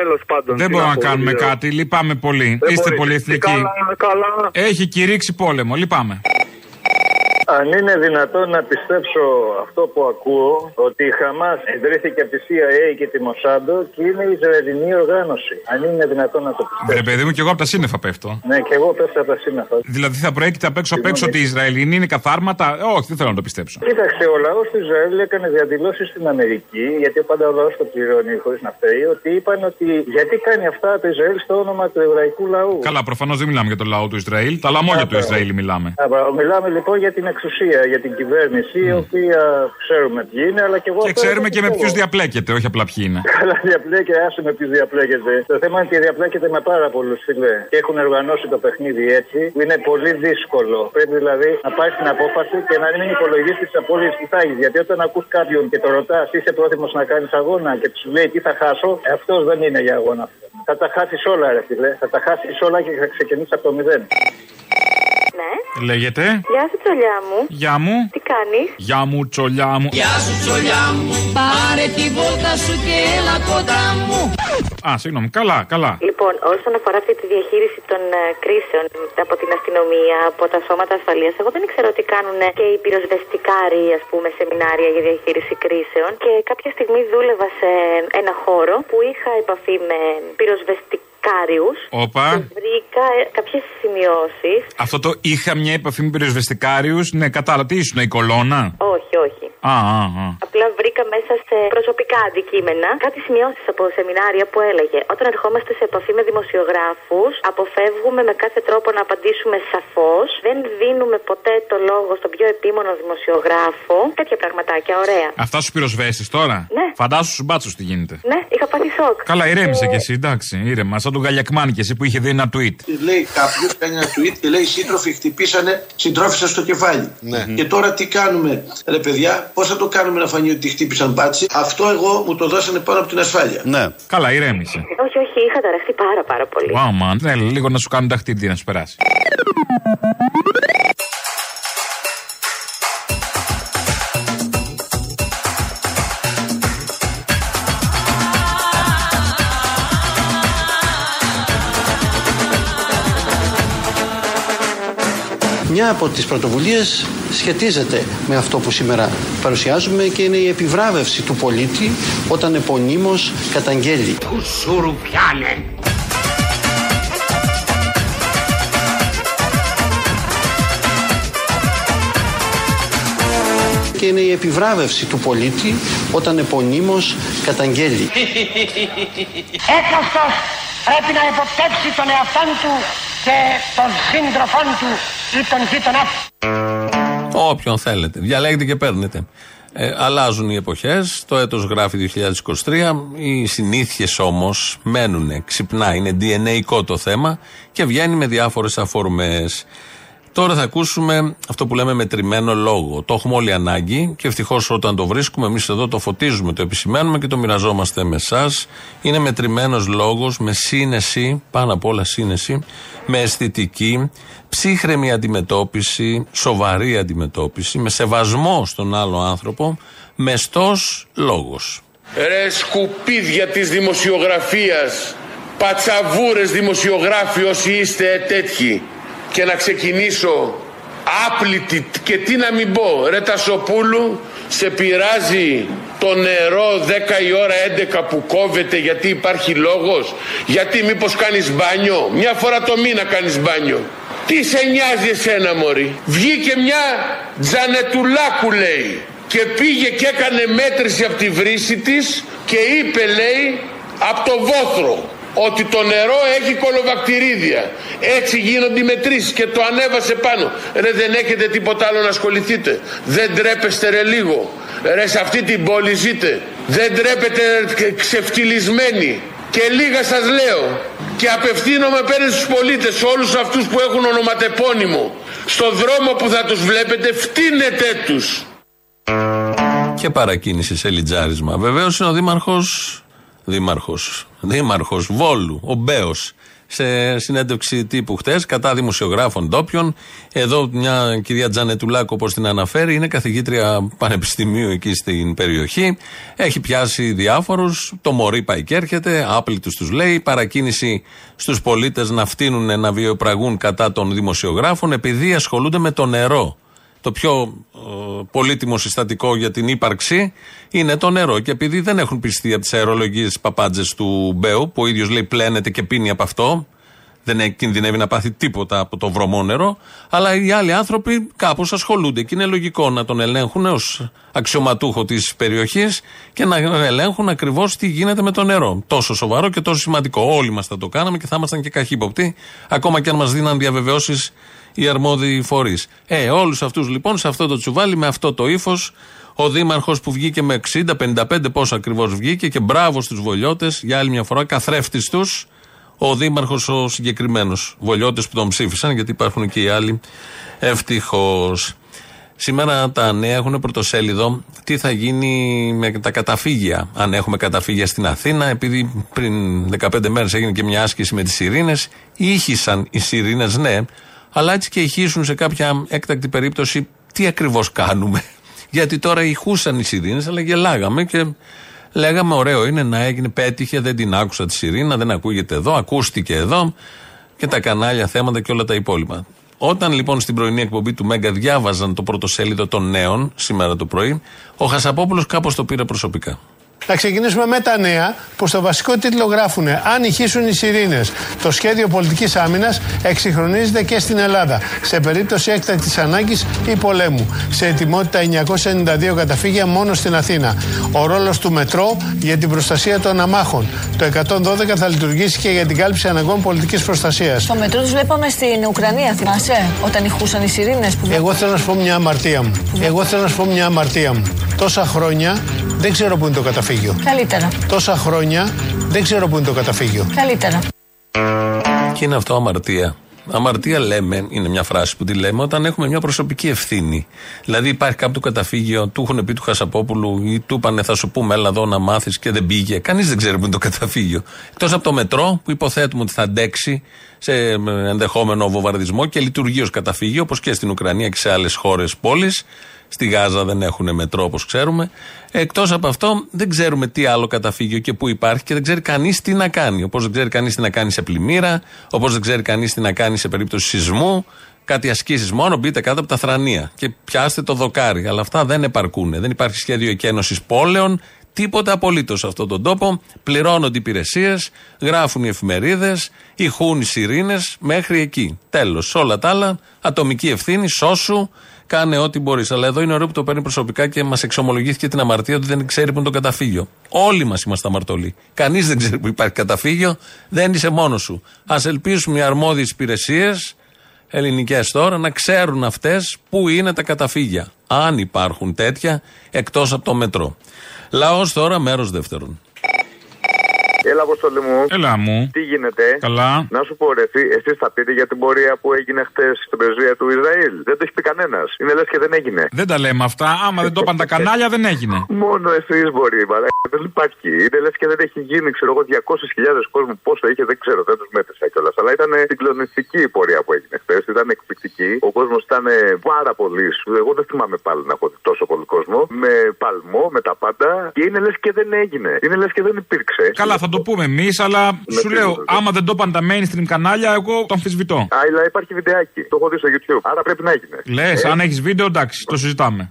Τέλος πάντων. Δεν μπορούμε να κάνουμε κάτι. Λυπάμαι πολύ. Είστε πολυεθνικοί. Έχει κηρύξει πόλεμο. Λυπάμαι. Αν είναι δυνατόν να πιστέψω αυτό που ακούω, ότι η Χαμάς ιδρύθηκε από τη σι άι έι και τη Μοσάντο και είναι η Ισραηλινή οργάνωση. Αν είναι δυνατόν να το πιστέψω. Ρε παιδί μου, και εγώ από τα σύννεφα πέφτω. Ναι, και εγώ πέφτω από τα σύννεφα. Δηλαδή θα προέκειται απ' έξω απ' έξω ότι η Ισραηλινή είναι καθάρματα? Όχι, δεν θέλω να το πιστέψω. Κοίταξε, ο λαός του Ισραήλ έκανε διαδηλώσεις στην Αμερική, γιατί πάντα ο λαός το πληρώνει χωρίς να φταίει, ότι είπαν ότι γιατί κάνει αυτά το Ισραήλ στο όνομα του εβραϊκού λαού. Καλά, προφανώς δεν μιλάμε για το λαό του Ισραήλ, τα λαμόγια του Ισραήλ μιλάμε. Μιλάμε λοιπόν για την εξουσία, για την κυβέρνηση, η mm. οποία ξέρουμε ποιοι είναι, αλλά και εγώ. Και ξέρουμε και με ποιους διαπλέκεται, όχι απλά ποιοι είναι. Καλά, διαπλέκεται, άσε με ποιους διαπλέκεται. Το θέμα είναι ότι διαπλέκεται με πάρα πολλούς, φίλε. Και έχουν οργανώσει το παιχνίδι έτσι, που είναι πολύ δύσκολο. Πρέπει δηλαδή να πάρει την απόφαση και να μην υπολογίσει τις απώλειες που θα έχει. Γιατί όταν ακούς κάποιον και το ρωτάς, είσαι πρόθυμος να κάνεις αγώνα και του λέει τι θα χάσω, αυτό δεν είναι για αγώνα. Θα τα χάσεις όλα, ρε φίλε. Θα τα χάσεις όλα και θα ξεκινήσεις από το μηδέν. Ναι. Λέγεται. Γεια σου, τσολιά μου. Γεια μου. Τι κάνεις? Γεια μου, τσολιά μου. Γεια σου, τσολιά μου. Πάρε τη βόλτα σου και έλα κοντά μου. Α, συγγνώμη. Καλά, καλά. Λοιπόν, όσον αφορά αυτή τη διαχείριση των ε, κρίσεων από την αστυνομία, από τα σώματα ασφαλείας, εγώ δεν ήξερα ότι κάνουν και οι πυροσβεστικάροι, ας πούμε, σεμινάρια για διαχείριση κρίσεων. Και κάποια στιγμή δούλευα σε ένα χώρο που είχα επαφή με πυροσβεστικάρους. Όπα. Βρήκα κάποιες σημειώσεις. Αυτό το είχα μια επαφή με πυροσβεστικάριους. Ναι, κατάλαβα. Τι ήσουν, η κολόνα? Όχι, όχι. Α, α, α. Απλά βρήκα μέσα σε προσωπικά αντικείμενα κάτι σημειώσεις από σεμινάρια που έλεγε: όταν ερχόμαστε σε επαφή με δημοσιογράφους, αποφεύγουμε με κάθε τρόπο να απαντήσουμε σαφώς. Δεν δίνουμε ποτέ το λόγο στον πιο επίμονο δημοσιογράφο. Τέτοια πραγματάκια, ωραία. Αυτά στους πυροσβέστες τώρα. Ναι. Φαντάσου στους μπάτσους τι γίνεται. Ναι, είχα πάθει σοκ. Καλά, ηρέμησε κι εσύ, εντάξει, ήρεμα. Τον Γαλιακμάνη και εσύ που είχε δει ένα tweet. Λέει κάποιο, κάνει ένα tweet και λέει: σύντροφοι χτυπήσανε, συντρόφισαν στο κεφάλι. Ναι. Και τώρα τι κάνουμε, ρε παιδιά, πώς θα το κάνουμε να φανεί ότι χτύπησαν μπάτσι? Αυτό εγώ μου το δώσανε πάνω από την ασφάλεια. Ναι. Καλά, ηρέμησε. Όχι, όχι, είχα ταραχθεί πάρα πάρα πολύ. Wow, ναι, λίγο να σου κάνουν τα χτύπη, να σου περάσει. Μια από τις πρωτοβουλίες σχετίζεται με αυτό που σήμερα παρουσιάζουμε και είναι η επιβράβευση του πολίτη όταν επωνύμως καταγγέλει. Κουσουρουφιάνε. Και είναι η επιβράβευση του πολίτη όταν επωνύμως καταγγέλει. Έκαστος πρέπει να υποπτέψει τον εαυτόν του και των σύντροφών του ή των γείτονά του. Όποιον θέλετε. Διαλέγετε και παίρνετε. Ε, αλλάζουν οι εποχές. Το έτος γράφει δύο χιλιάδες είκοσι τρία. Οι συνήθειες όμως μένουν. Ξυπνά. Είναι ντι εν έι-κό το θέμα και βγαίνει με διάφορες αφορμές. Τώρα θα ακούσουμε αυτό που λέμε μετρημένο λόγο. Το έχουμε όλοι ανάγκη και ευτυχώς όταν το βρίσκουμε εμείς εδώ το φωτίζουμε, το επισημαίνουμε και το μοιραζόμαστε με εσάς. Είναι μετρημένος λόγος με σύνεση, πάνω απ' όλα σύνεση, με αισθητική, ψύχρεμη αντιμετώπιση, σοβαρή αντιμετώπιση, με σεβασμό στον άλλο άνθρωπο, μεστός λόγος. Ρε σκουπίδια της δημοσιογραφίας, πατσαβούρες δημοσιογράφοι όσοι είστε τέτοιοι. Και να ξεκινήσω άπλητη και τι να μην πω, ρε Τασοπούλου, σε πειράζει το νερό δέκα η ώρα έντεκα που κόβεται γιατί υπάρχει λόγος? Γιατί μήπως κάνεις μπάνιο? Μια φορά το μήνα κάνεις μπάνιο. Τι σε νοιάζει εσένα, μωρή? Βγήκε μια Τζανετουλάκου, λέει, και πήγε και έκανε μέτρηση από τη βρύση της και είπε, λέει, από το βόθρο ότι το νερό έχει κολοβακτηρίδια. Έτσι γίνονται οι μετρήσεις και το ανέβασε πάνω. Ρε, δεν έχετε τίποτα άλλο να ασχοληθείτε? Δεν τρέπεστε ρε λίγο? Ρε, σε αυτή την πόλη ζείτε? Δεν τρέπετε ρε, ξεφτυλισμένοι? Και λίγα σας λέω. Και απευθύνομαι πέρα στους πολίτες, όλους αυτούς που έχουν ονοματεπώνυμο. Στον δρόμο που θα τους βλέπετε, φτύνετε τους. Και παρακίνηση σε λιτζάρισμα. Βεβαίως είναι ο δήμαρχος... Δήμαρχος, δήμαρχος Βόλου, ο Μπέος, σε συνέντευξη τύπου χτες κατά δημοσιογράφων ντόπιων. Εδώ μια κυρία Τζανετουλάκο, όπως την αναφέρει, είναι καθηγήτρια πανεπιστημίου εκεί στην περιοχή. Έχει πιάσει διάφορους, το μωρί πάει και έρχεται, άπλητους τους λέει, παρακίνηση στους πολίτες να φτύνουν, να βιοπραγούν κατά των δημοσιογράφων επειδή ασχολούνται με το νερό. Το πιο ε, πολύτιμο συστατικό για την ύπαρξη είναι το νερό. Και επειδή δεν έχουν πιστεί από τις αερολογίες παπάντζες του Μπέου, που ο ίδιος λέει πλένεται και πίνει από αυτό, δεν κινδυνεύει να πάθει τίποτα από το βρωμό νερό, αλλά οι άλλοι άνθρωποι κάπως ασχολούνται και είναι λογικό να τον ελέγχουν ως αξιωματούχο της περιοχής και να ελέγχουν ακριβώς τι γίνεται με το νερό. Τόσο σοβαρό και τόσο σημαντικό. Όλοι μας θα το κάναμε και θα ήμασταν και καχύποπτοι, ακόμα και αν μας δίναν διαβεβαιώσεις οι αρμόδιοι φορείς. Ε, όλους αυτούς λοιπόν, σε αυτό το τσουβάλι, με αυτό το ύφος, ο δήμαρχος που βγήκε με εξήντα πενήντα πέντε, πόσο ακριβώς βγήκε, και μπράβο στους βολιώτες, για άλλη μια φορά, καθρέφτης τους, ο δήμαρχος ο συγκεκριμένος. Βολιώτες που τον ψήφισαν, γιατί υπάρχουν και οι άλλοι, ευτυχώς. Σήμερα τα νέα έχουν πρωτοσέλιδο τι θα γίνει με τα καταφύγια. Αν έχουμε καταφύγια στην Αθήνα, επειδή πριν δεκαπέντε μέρες έγινε και μια άσκηση με τις σιρήνες, ήχησαν οι σιρήνες, ναι. Αλλά έτσι και ηχήσουν σε κάποια έκτακτη περίπτωση τι ακριβώς κάνουμε. Γιατί τώρα ηχούσαν οι σιρήνες, αλλά γελάγαμε και λέγαμε ωραίο είναι να έγινε, πέτυχε, δεν την άκουσα τη σιρήνα, δεν ακούγεται εδώ, ακούστηκε εδώ, και τα κανάλια θέματα και όλα τα υπόλοιπα. Όταν λοιπόν στην πρωινή εκπομπή του Μέγκα διάβαζαν το πρωτοσέλιδο των νέων σήμερα το πρωί, ο Χασαπόπουλος κάπως το πήρε προσωπικά. Να ξεκινήσουμε με τα νέα, που στο βασικό τίτλο γράφουν «Αν ηχήσουν οι σιρήνες, το σχέδιο πολιτικής άμυνας εξυγχρονίζεται και στην Ελλάδα, σε περίπτωση έκτακτης ανάγκης ή πολέμου. Σε ετοιμότητα εννιακόσια ενενήντα δύο καταφύγια μόνο στην Αθήνα. Ο ρόλος του μετρό για την προστασία των αμάχων. Το εκατόν δώδεκα θα λειτουργήσει και για την κάλυψη αναγκών πολιτικής προστασίας». Το μετρό τους βλέπαμε στην Ουκρανία, θυμάσαι, όταν ηχούσαν οι σιρήνες. Που... Εγώ θέλω να σου πω μια αμαρτία μου. Εγώ θέλω να σου πω μια αμαρτία μου. Τόσα χρόνια δεν ξέρω πού είναι το καταφύγιο. Καλύτερα. Τόσα χρόνια δεν ξέρω πού είναι το καταφύγιο. Καλύτερα. Και είναι αυτό αμαρτία. Αμαρτία λέμε, είναι μια φράση που τη λέμε, όταν έχουμε μια προσωπική ευθύνη. Δηλαδή υπάρχει κάποιο καταφύγιο, του έχουν πει του Χασαπόπουλου ή του είπανε θα σου πούμε έλα εδώ να μάθεις και δεν πήγε. Κανείς δεν ξέρει πού είναι το καταφύγιο. Εκτός από το μετρό που υποθέτουμε ότι θα αντέξει σε ενδεχόμενο βομβαρδισμό και λειτουργεί ως καταφύγιο, όπως και στην Ουκρανία και σε άλλες χώρες πόλεις. Στη Γάζα δεν έχουν μετρό, όπως ξέρουμε. Εκτός από αυτό, δεν ξέρουμε τι άλλο καταφύγιο και πού υπάρχει και δεν ξέρει κανείς τι να κάνει. Όπως δεν ξέρει κανείς τι να κάνει σε πλημμύρα, όπως δεν ξέρει κανείς τι να κάνει σε περίπτωση σεισμού. Κάτι ασκήσεις μόνο, μπείτε κάτω από τα θρανία και πιάστε το δοκάρι. Αλλά αυτά δεν επαρκούν. Δεν υπάρχει σχέδιο εκένωσης πόλεων, τίποτα απολύτως σε αυτόν τον τόπο. Πληρώνονται υπηρεσίες, γράφουν οι εφημερίδες, ηχούν οι σιρήνες, μέχρι εκεί. Τέλος. Όλα τα άλλα, ατομική ευθύνη, σώσου. Κάνε ό,τι μπορείς. Αλλά εδώ είναι ωραίο που το παίρνει προσωπικά και μας εξομολογήθηκε την αμαρτία ότι δεν ξέρει που είναι το καταφύγιο. Όλοι μας είμαστε αμαρτωλοί. Κανείς δεν ξέρει που υπάρχει καταφύγιο, δεν είσαι μόνος σου. Ας ελπίσουμε οι αρμόδιες υπηρεσίες, ελληνικές τώρα, να ξέρουν αυτές που είναι τα καταφύγια. Αν υπάρχουν τέτοια, εκτός από το μετρό. Λαός τώρα, μέρος δεύτερον. Έλα, Αποστολή μου. Έλα μου. Τι γίνεται? Καλά. Να σου πω, ρε, εσείς θα πείτε για την πορεία που έγινε χτες στην πρεσβεία του Ισραήλ? Δεν το έχει πει κανένας. Είναι λες και δεν έγινε. Δεν τα λέμε αυτά. Άμα δεν το είπαν τα κανάλια, δεν έγινε. Μόνο εσείς μπορεί, μαλάκα. Δεν υπάρχει. Είναι λες και δεν έχει γίνει. Ξέρω εγώ, διακόσιες χιλιάδες κόσμου πόσο είχε, δεν ξέρω, δεν τους μέτρησα κιόλας. Αλλά ήταν συγκλονιστική η πορεία που έγινε χτες. Ήταν εκπληκτική. Ο κόσμος ήταν πάρα πολύ. Εγώ δεν θυμάμαι πάλι να έχω τόσο πολύ κόσμο. Με παλμό, με τα πάντα. Και είναι λες και δεν έγινε. Είναι λες και δεν υπήρξε. Καλά, θα το πούμε εμείς, αλλά με σου λέω, δε. άμα δεν το είπαν τα mainstream κανάλια, εγώ το αμφισβητώ. Α, αλλά υπάρχει βιντεάκι. Το έχω δει στο YouTube. Άρα πρέπει να έγινε. Λες, ε. αν έχεις βίντεο, εντάξει, το συζητάμε.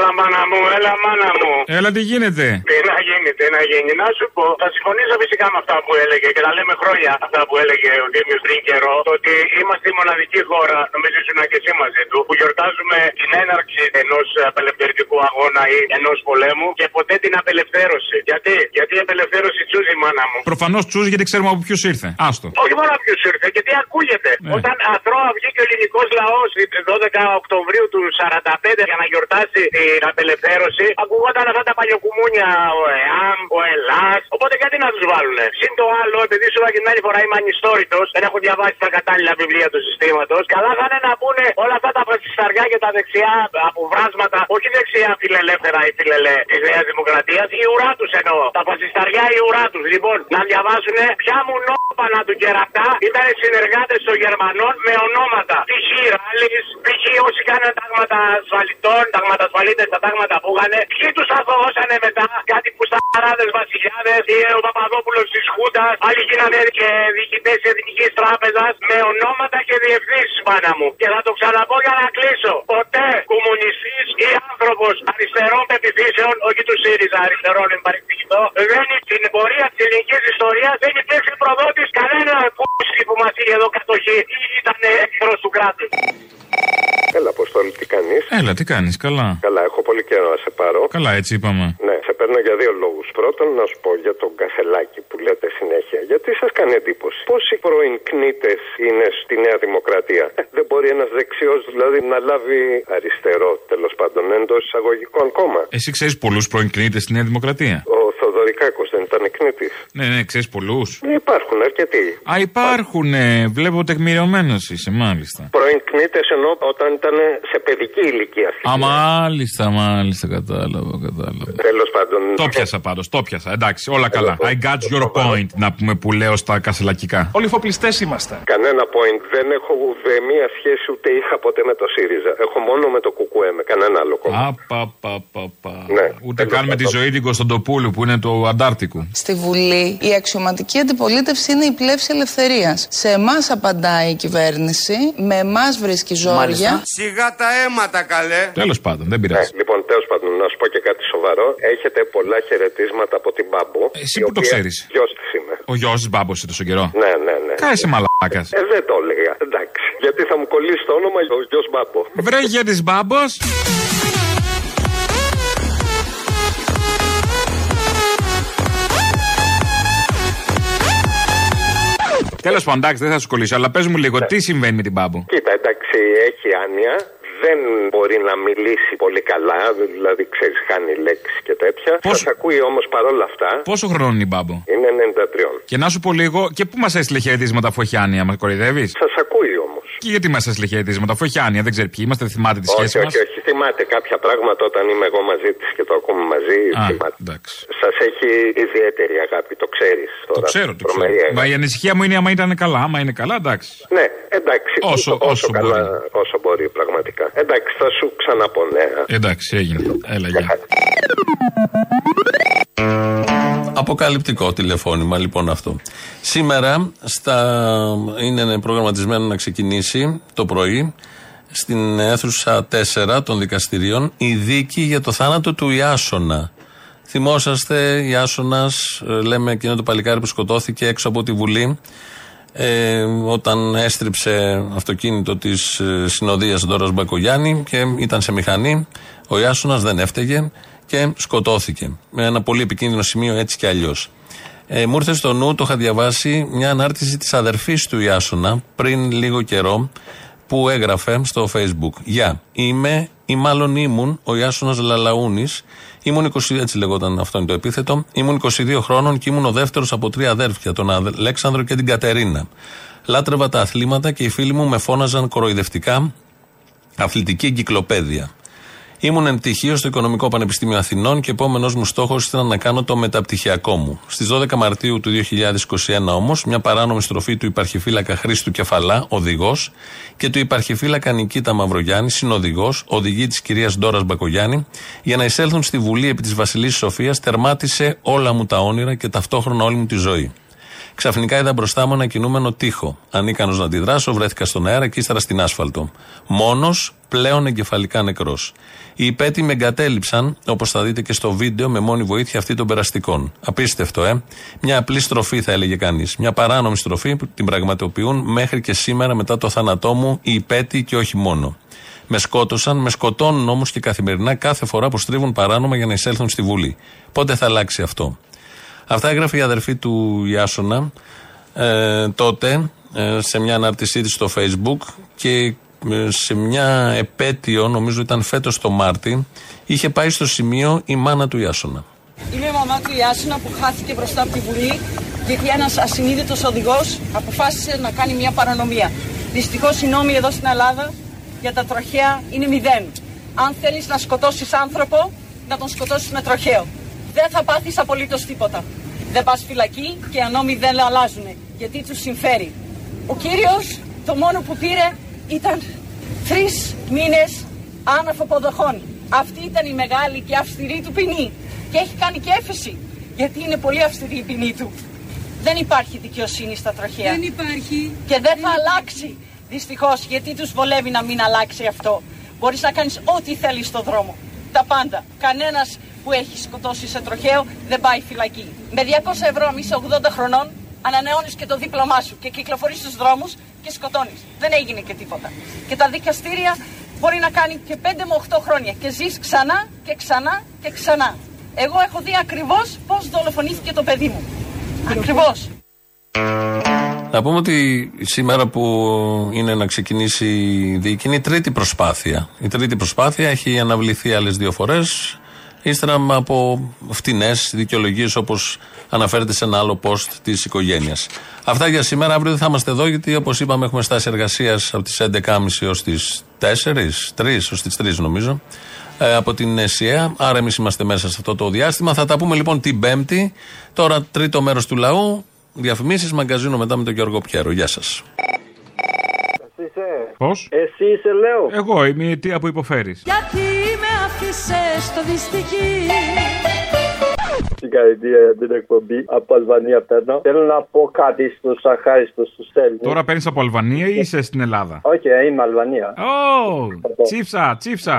Έλα μάνα μου, έλα μάνα μου. Έλα τι γίνεται. Τι να γίνει, τι να γίνει. Να σου πω, θα συμφωνήσω φυσικά με αυτά που έλεγε και τα λέμε χρόνια αυτά που έλεγε ο Δήμιος πριν καιρό. Ότι είμαστε η μοναδική χώρα, νομίζω ήσουν και εσύ μαζί του, που γιορτάζουμε την έναρξη ενός απελευθερωτικού αγώνα ή ενός πολέμου και ποτέ την απελευθέρωση. Γιατί, γιατί η απελευθέρωση τσούζει μάνα μου. Προφανώς τσούζει γιατί ξέρουμε από ποιους ήρθε. Άστο. Όχι μόνο από ποιους ήρθε, γιατί ακούγεται. Ε. Όταν αθρώα βγήκε ο ελληνικός λαός δώδεκα Οκτωβρίου του σαράντα πέντε για να γιορτάσει την απελευθέρωση, ακουγόταν αυτά τα παλιοκουμούνια, ο ΕΑΜ, ο ΕΛΑΣ. Οπότε γιατί να τους βάλουνε. Συν το άλλο, επειδή σου είπα και την άλλη φορά είμαι ανιστόρητος, δεν έχω διαβάσει τα κατάλληλα βιβλία του συστήματος. Καλά θα είναι να πούνε όλα αυτά τα φασισταριά και τα δεξιά αποβράσματα, όχι δεξιά φιλελεύθερα ή φιλελέ τη Νέα Δημοκρατία, η ουρά του εννοώ. Τα φασισταριά η ουρά του. Λοιπόν, να διαβάσουνε ποια μου νόπανα του κερατά ήταν συνεργάτες των Γερμανών με ονόματα. Π.χ. Ράλης, π.χ. όσοι κάνανε τάγματα ασφαλιτών, τάγματα ασφαλίτες, τα τάγματα που είχανε. Ποιοι τους αθωώσανε μετά, κάτι που στα αράδες βασιλιάδες, ο Παπαδόπουλος της Χούντας, άλλοι γίνανε και διοικητές της Εθνικής Τράπεζας με ονόματα και διευθύνσεις μάνα μου. Και θα το ξαναπώ για να κλείσω. Ποτέ κομμουνιστής ή άνθρωπος αριστερών πεπιθήσεων, όχι του ΣΥΡΙΖΑ αριστερών εμπαρικτυχητό, στην πορεία της ελληνικής ιστορίας δεν υπήρξε προδότης κανένα κούσκι που μας είχε εδώ κατοχή ή ήταν εχθρός του κράτους. Έλα, Αποστόλη, τι κάνεις. Έλα, τι κάνεις, καλά. Καλά, έχω πολύ καιρό να σε πάρω. Καλά, έτσι είπαμε. Ναι, σε παίρνω για δύο λόγους. Πρώτον, να σου πω για τον Κασσελάκη που λέτε συνέχεια. Γιατί σας κάνει εντύπωση. Πόσοι προεινκνίτες είναι στη Νέα Δημοκρατία. Ε, δεν μπορεί ένας δεξιός δηλαδή να λάβει αριστερό, τέλος πάντων, εντός εισαγωγικών κόμμα. Εσύ ξέρεις πολλούς προεινκνίτες στη Νέα Δημοκρατία. Ο Θοδωρικάκος δεν ήταν εκνίτης. Ναι, ναι, ξέρεις πολλούς. Ε, υπάρχουν αρκετοί. Α, υπάρχουν. Ε, βλέπω τεκμηριωμένος είσαι, μάλιστα. Προεινκνίτες ενώ όταν ήταν σε παιδική ηλικία. Α, μάλιστα, μάλιστα, κατάλαβα, κατάλαβα. Τέλος πάντων. Το πιάσα πάντως, το πιάσα. Εντάξει, όλα καλά. I got your point, να πούμε που λέω στα κασσελακικά. Όλοι φοπλιστές είμαστε. Κανένα point. Δεν έχω ούτε μία σχέση ούτε είχα ποτέ με το ΣΥΡΙΖΑ. Έχω μόνο με το ΚΚΕ, με κανένα άλλο κόμμα. Απαπαπαπα. Ναι, ούτε καν με τη Ζωή την Κωνσταντοπούλου που είναι του Αντάρτικου. Στη Βουλή η αξιωματική αντιπολίτευση είναι η πλεύση ελευθερίας. Σε εμάς απαντάει η κυβέρνηση, με εμάς βρίσκει ζόρια. Σιγά τα αίματα, καλέ. Τέλος πάντων, δεν πειράζει. Ναι, λοιπόν, τέλος πάντων, να σου πω και κάτι σοβαρό. Έχετε πολλά χαιρετίσματα από την Μπάμπο. Εσύ που οποία... το ξέρεις. Γιος της είμαι. Ο γιος της Μπάμπο είναι τόσο καιρό. Ναι, ναι, ναι. Κάεσαι μαλάκας. Ε, δεν το έλεγα. Εντάξει. Γιατί θα μου κολλήσει το όνομα ο γιος Μπάμπο. Βρε γιο της Μπάμπο. Τέλος πάντων, εντάξει, δεν θα σου κολλήσω, αλλά πες μου λίγο, τι συμβαίνει με την Μπάμπο. Κοίτα, εντάξει, έχει άνοια. Δεν μπορεί να μιλήσει πολύ καλά, δηλαδή ξέρεις, χάνει λέξεις και τέτοια. Πόσο... Σας ακούει όμως παρόλα αυτά. Πόσο χρόνο είναι η Μπάμπο? Είναι ενενήντα τρία. Και να σου πω λίγο, και πού μας έστειλε χαιρετίσματα αφού έχει άνοια, μας κοροϊδεύεις? Σας ακούει όμως. Και γιατί μας έστειλε χαιρετίσματα αφού έχει άνοια, δεν ξέρει ποιοι είμαστε, θυμάται τη σχέση μας. Όχι, όχι, όχι, θυμάται κάποια πράγματα όταν είμαι εγώ μαζί της και το ακούμε μαζί. Α, θυμάται. Εντάξει. Σας έχει ιδιαίτερη αγάπη, το ξέρεις τώρα. Το ξέρω, το ξέρω. Μα η ανησυχία μου είναι άμα ήταν καλά, άμα είναι καλά, εντάξει. Ναι, εντάξει. Όσο, όσο, όσο καλά, μπορεί. Όσο μπορεί, πραγματικά. Εντάξει, θα σου ξαναπώ νέα. Εντάξει, έγινε. Έλα, γεια. Αποκαλυπτικό τηλεφώνημα λοιπόν αυτό. Σήμερα στα... είναι προγραμματισμένο να ξεκινήσει το πρωί στην αίθουσα τέσσερα των δικαστηρίων η δίκη για το θάνατο του Ιάσονα. Θυμόσαστε, Ιάσονας, λέμε εκείνο το παλικάρι που σκοτώθηκε έξω από τη Βουλή Ε, όταν έστριψε αυτοκίνητο της συνοδείας Δόρας Μπακογιάννη και ήταν σε μηχανή, ο Ιάσονας δεν έφταιγε και σκοτώθηκε. Με ένα πολύ επικίνδυνο σημείο έτσι κι αλλιώς. Ε, μου ήρθε στο νου, το είχα διαβάσει, μια ανάρτηση της αδερφής του Ιάσονα πριν λίγο καιρό που έγραφε στο Facebook. Γεια, είμαι ή μάλλον ήμουν ο Ιάσονας Λαλαούνης. Ήμουν είκοσι, έτσι λεγόταν, αυτό είναι το επίθετο. Ήμουν είκοσι δύο χρόνων και ήμουν ο δεύτερος από τρία αδέρφια, τον Αλέξανδρο και την Κατερίνα. Λάτρευα τα αθλήματα και οι φίλοι μου με φώναζαν κοροϊδευτικά αθλητική εγκυκλοπαίδεια. Ήμουν εν πτυχίο στο Οικονομικό Πανεπιστήμιο Αθηνών και επόμενος μου στόχος ήταν να κάνω το μεταπτυχιακό μου. Στις δώδεκα Μαρτίου του δύο χιλιάδες είκοσι ένα όμως, μια παράνομη στροφή του υπαρχιφύλακα Χρήστου Κεφαλά, οδηγός, και του υπαρχιφύλακα Νικήτα Μαυρογιάννη, συνοδηγός, οδηγή της κυρίας Ντόρας Μπακογιάννη, για να εισέλθουν στη Βουλή επί της Βασιλής Σοφίας, τερμάτισε όλα μου τα όνειρα και ταυτόχρονα όλη μου τη ζωή. Ξαφνικά είδα μπροστά μου ένα κινούμενο τοίχο. Ανίκανος να αντιδράσω, βρέθηκα στον αέρα και ύστερα στην άσφαλτο. Μόνος, πλέον εγκεφαλικά νεκρός. Οι υπέτειοι με εγκατέλειψαν, όπως θα δείτε και στο βίντεο, με μόνη βοήθεια αυτή των περαστικών. Απίστευτο, ε. Μια απλή στροφή, θα έλεγε κανείς. Μια παράνομη στροφή που την πραγματοποιούν μέχρι και σήμερα μετά το θάνατό μου οι υπέτειοι και όχι μόνο. Με σκότωσαν, με σκοτώνουν όμως και καθημερινά κάθε φορά που στρίβουν παράνομα για να εισέλθουν στη Βουλή. Πότε θα αλλάξει αυτό? Αυτά έγραφε η αδερφή του Ιάσονα ε, τότε ε, σε μια ανάρτησή της στο Facebook και ε, σε μια επέτειο, νομίζω ήταν φέτος το Μάρτι, είχε πάει στο σημείο η μάνα του Ιάσονα. Είμαι η μαμά του Ιάσονα που χάθηκε μπροστά από τη Βουλή γιατί ένας ασυνείδητος οδηγός αποφάσισε να κάνει μια παρανομία. Δυστυχώς οι νόμοι εδώ στην Ελλάδα για τα τροχαία είναι μηδέν. Αν θέλεις να σκοτώσεις άνθρωπο, να τον σκοτώσεις με τροχαίο. Δεν θα πάθεις απολύτως τίποτα. Δεν πας φυλακή και οι νόμοι δεν αλλάζουν, γιατί τους συμφέρει. Ο κύριος το μόνο που πήρε ήταν τρεις μήνες άνευ αποδοχών. Αυτή ήταν η μεγάλη και αυστηρή του ποινή. Και έχει κάνει και έφεση, γιατί είναι πολύ αυστηρή η ποινή του. Δεν υπάρχει δικαιοσύνη στα τροχαία. Δεν υπάρχει. Και δεν, δεν θα αλλάξει. Δυστυχώς, γιατί τους βολεύει να μην αλλάξει αυτό. Μπορείς να κάνεις ό,τι θέλεις στον δρόμο. Τα πάντα. Κανένας που έχει σκοτώσει σε τροχαίο δεν πάει φυλακή. Με διακόσια ευρώ, μη είσαι ογδόντα χρονών, ανανεώνεις και το δίπλωμά σου και κυκλοφορείς στους δρόμους και σκοτώνεις. Δεν έγινε και τίποτα. Και τα δικαστήρια μπορεί να κάνει και πέντε με οκτώ χρόνια και ζεις ξανά και ξανά και ξανά. Εγώ έχω δει ακριβώς πώς δολοφονήθηκε το παιδί μου. Ακριβώς. Να πούμε ότι σήμερα που είναι να ξεκινήσει η δίκη είναι η τρίτη προσπάθεια. Η τρίτη προσπάθεια έχει αναβληθεί άλλες δύο φορές, ύστερα από φτηνές δικαιολογίες όπως αναφέρεται σε ένα άλλο post της οικογένειας. Αυτά για σήμερα, αύριο δεν θα είμαστε εδώ γιατί όπως είπαμε έχουμε στάση εργασίας από τις έντεκα και τριάντα έως τις τέσσερις, τρεις, ως τις τρεις νομίζω, από την ΕΣΥΑ, άρα εμείς είμαστε μέσα σε αυτό το διάστημα. Θα τα πούμε λοιπόν την Πέμπτη, τώρα τρίτο μέρος του λαού. Διαφημίσεις, μαγκαζίνο μετά με τον Γιώργο Πιέρο. Γεια σας. Πώς? Εσύ είσαι, λέω. Εγώ είμαι η αιτία που υποφέρεις. Γιατί με άφησες στο δυστυχή. Συγχαρητήρια για την εκπομπή. Από Αλβανία παίρνω. Θέλω να πω κάτι στους αχάριστους τους Έλληνες. Τώρα παίρνεις από Αλβανία ή είσαι στην Ελλάδα? Όχι, okay, είμαι Αλβανία. Oh, τσίψα, τσίψα.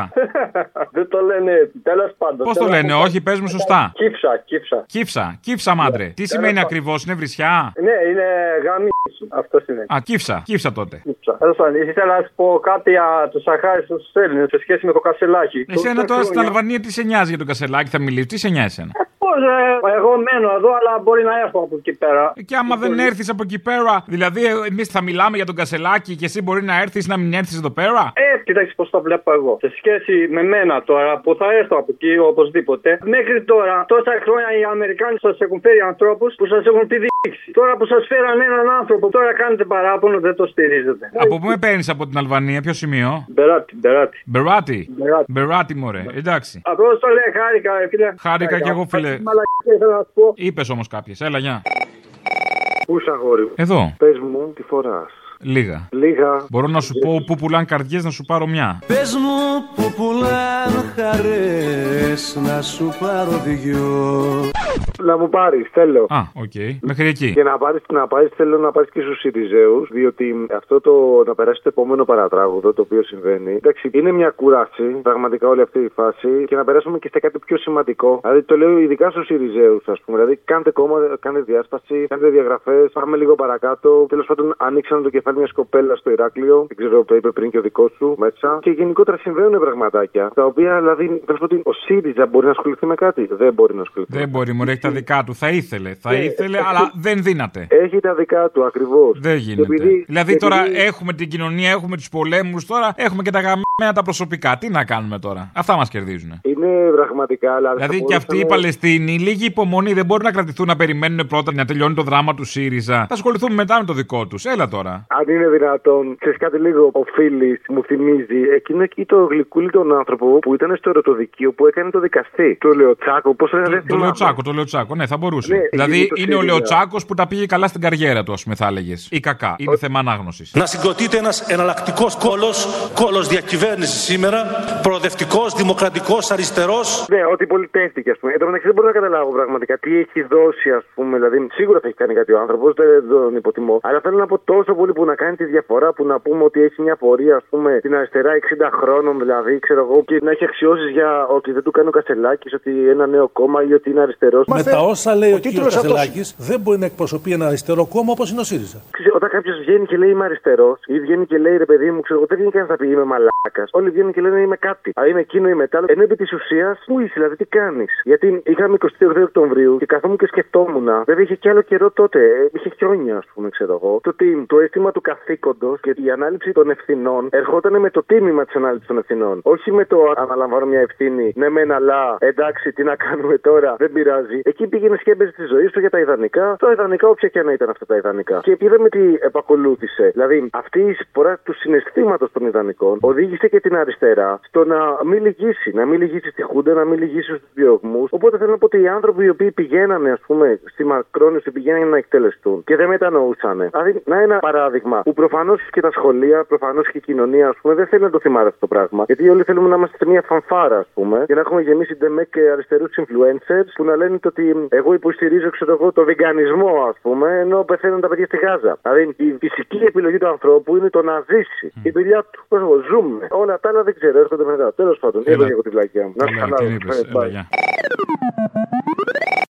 Δεν το λένε έτσι. Τέλος πάντων. Πώς το λένε, πάνω. Όχι, πες μου σωστά. Κύψα, κύψα. Κύψα, κύψα, μάντρε. Yeah. Τι τέλος σημαίνει ακριβώς, είναι βρισιά? Ναι, είναι γάμι. Αυτό σημαίνει. Α, κύψα, κύψα τότε. Τέλος πάντων, ήθελα να σου πω κάτι για τους αχάριστους Έλληνες σε σχέση με τον Κασσελάκη. Εσένα τώρα στην Αλβανία τι σε νοιάζει για τον Κασσελάκη, θα μιλήσει, τι σε νοιάζει εσένα? Εγώ μένω εδώ, αλλά μπορεί να έρθω από εκεί πέρα. Και άμα δεν πολύ... έρθεις από εκεί πέρα, δηλαδή εμείς θα μιλάμε για τον Κασσελάκη και εσύ μπορεί να έρθεις να μην έρθεις εδώ πέρα. Ε, κοιτάξτε πώς το βλέπω εγώ. Σε σχέση με μένα τώρα που θα έρθω από εκεί οπωσδήποτε, μέχρι τώρα τόσα χρόνια οι Αμερικάνοι σας έχουν φέρει ανθρώπους που σας έχουν πηδήξει. Τώρα που σας φέραν έναν άνθρωπο, τώρα κάνετε παράπονο, δεν το στηρίζετε. Από πού με παίρνεις από την Αλβανία, ποιο σημείο? Μπεράτη, Μπεράτη. Μπεράτη, Μπεράτη, μωρέ, εντάξει. Απλώς το λέει, χάρηκα, φίλε. Χάρηκα κι εγώ, φίλε. Είπες όμως κάποιες, έλα γεια. Πού σ' αγόρι μου? Εδώ. Πες μου τι φοράς. Λίγα. Λίγα. Μπορώ να σου πω πού πουλάν καρδιές να σου πάρω μια. Πες μου πού πουλάν χαρές να σου πάρω δυο. Να μου πάρεις, θέλω. Α, οκ. Okay. Μέχρι εκεί. Και να πάρεις, να πάρεις, θέλω να πάρεις και στους Συριζέους, διότι αυτό το να περάσει το επόμενο παρατράγουδο το οποίο συμβαίνει. Εντάξει, είναι μια κούραση πραγματικά όλη αυτή η φάση και να περάσουμε και σε κάτι πιο σημαντικό. Δηλαδή το λέω ειδικά στους Συριζέους, ας πούμε. Δηλαδή κάντε κόμμα, κάντε διάσπαση, κάντε διαγραφές, πάμε λίγο παρακάτω. Τέλος πάντων, ανοίξαν το κεφάλι μια κοπέλα στο Ηράκλειο, δεν ξέρω, το είπε πριν και ο δικός σου μέσα. Και γενικότερα συμβαίνουν πραγματάκια τα οποία, δηλαδή, ότι ο ΣΥΡΙΖΑ μπορεί να ασχοληθεί με κάτι. Δεν μπορεί να ασχοληθεί. Δεν μπορεί, μωρέ, έχει τα δικά του. Θα ήθελε, θα ήθελε, αλλά δεν δύναται. Έχει τα δικά του, ακριβώς. Δεν γίνεται. Επειδή, δηλαδή, επειδή... τώρα έχουμε την κοινωνία, έχουμε τους πολέμους, τώρα έχουμε και τα γαμμένα τα προσωπικά. Τι να κάνουμε τώρα? Αυτά μας κερδίζουν. Είναι πραγματικά, αλλά. Δηλαδή, και αυτοί να... οι Παλαιστίνοι, λίγη υπομονή, δεν μπορούν να κρατηθούν να περιμένουν πρώτα να τελειώνει το δράμα του ΣΥΡΙΖΑ. Θα ασχοληθούν μετά με το δικό του. Έλα τώρα. Αν είναι δυνατόν, ξέρεις κάτι λίγο, ο Φίλης μου θυμίζει εκείνο εκεί το γλυκούλι τον άνθρωπο που ήταν στο ερωτοδικείο που έκανε το δικαστή. Το Λεωτσάκο, πώς έλεγε αυτό. Το Λεωτσάκο, το Λεωτσάκο, ναι, θα μπορούσε. Ναι, δηλαδή είναι ο Λεωτσάκος που τα πήγε καλά στην καριέρα του, α πούμε, θα έλεγε. Ή κακά. Είναι ο... θέμα ανάγνωσης. Να συγκροτείται ένας εναλλακτικός κόλος, κόλος διακυβέρνησης σήμερα, προοδευτικός, δημοκρατικός, αριστερός. αριστερός. Ναι, ότι πολιτεύτηκε, ας πούμε. Εν τω μεταξύ δεν μπορώ να καταλάβω πραγματικά τι έχει δώσει, ας πούμε. Δηλαδή, σίγουρα θα έχει κάνει κάτι ο άνθρωπος, δεν τον υποτιμώ. Αλλά θέλω να πω τόσο πολύ που να κάνει τη διαφορά που να πούμε ότι έχει μια πορεία, ας πούμε, την αριστερά εξήντα χρόνων, δηλαδή, ξέρω εγώ, και να έχει αξιώσεις για ότι δεν του κάνει ο Κασσελάκης, ότι ένα νέο κόμμα ή ότι είναι αριστερός. Με τα όσα λέει ο, ο κύριος Κασσελάκης, δεν μπορεί να εκπροσωπεί ένα αριστερό κόμμα όπως είναι ο ΣΥΡΙΖΑ. Όταν κάποιος βγαίνει και λέει είμαι αριστερός, ή βγαίνει και λέει ρε παιδί μου, ξέρω εγώ, δεν βγαίνει κανένα να πει είμαι μαλάκας. Όλοι βγαίνουν και λένε είμαι κάτι. Α, είμαι εκείνο, είμαι τάλο. Ενώ επί της ουσίας, πού είσαι, δηλαδή τι κάνεις. Γιατί είχαμε εικοστή ογδόη Οκτωβρίου και καθόμουν και σκεφτόμουν. Βέβαια είχε και άλλο καιρό τότε. Είχε χιόνια, ας πούμε, ξέρω εγώ. Το, τι, το αίσθημα του καθήκοντος και η ανάληψη των ευθυνών ερχόταν με το τίμημα της ανάληψης των ευθυνών. Όχι με το αναλαμβάνω μια ευθύνη, ναι, μεν, αλλά εντάξει, τι να κάνουμε τώρα, δεν πειράζει. Εκεί πήγαινε και έμπαιζε τη ζωή σου για τα ιδανικά. Τα ιδανικά, όποια και να ήταν αυτά τα ιδανικά. Και είδαμε τι επακολούθησε. Δηλαδή αυτή η συμπορά του συναισθήματος των ιδανικών οδήγησε και την αριστερά στο να μην λυγίσει. Να μην λυγίσει στη Χούντα, να μην λυγίσει στους διωγμούς. Οπότε θέλω να πω ότι οι άνθρωποι οι οποίοι πηγαίνανε, ας πούμε, στη μακρόνηση, πηγαίνανε να εκτελεστούν και δεν μετανοούσανε. Δηλαδή, να ένα παράδειγμα που προφανώς και τα σχολεία, προφανώς και η κοινωνία, ας πούμε, δεν θέλει να το θυμάται αυτό το πράγμα. Γιατί όλοι θέλουμε να είμαστε σε μια φανφάρα, ας πούμε, και να έχουμε γεμίσει ντεμέκ και αριστερούς influencers που να λένε ότι εγώ υποστηρίζω, ξέρω εγώ, το βιγκανισμό, ας πούμε, ενώ πεθαίνουν τα παιδιά στη Γάζα. Δηλαδή, η φυσική επιλογή του ανθρώπου είναι το να ζήσει. Η δουλειά του. Πώς ζούμε. Όλα τα άλλα δεν ξέρω, έρχονται μετά. Τέλος πάντων, έλεγα εγώ τη βλακιά μου. Να σου καλά.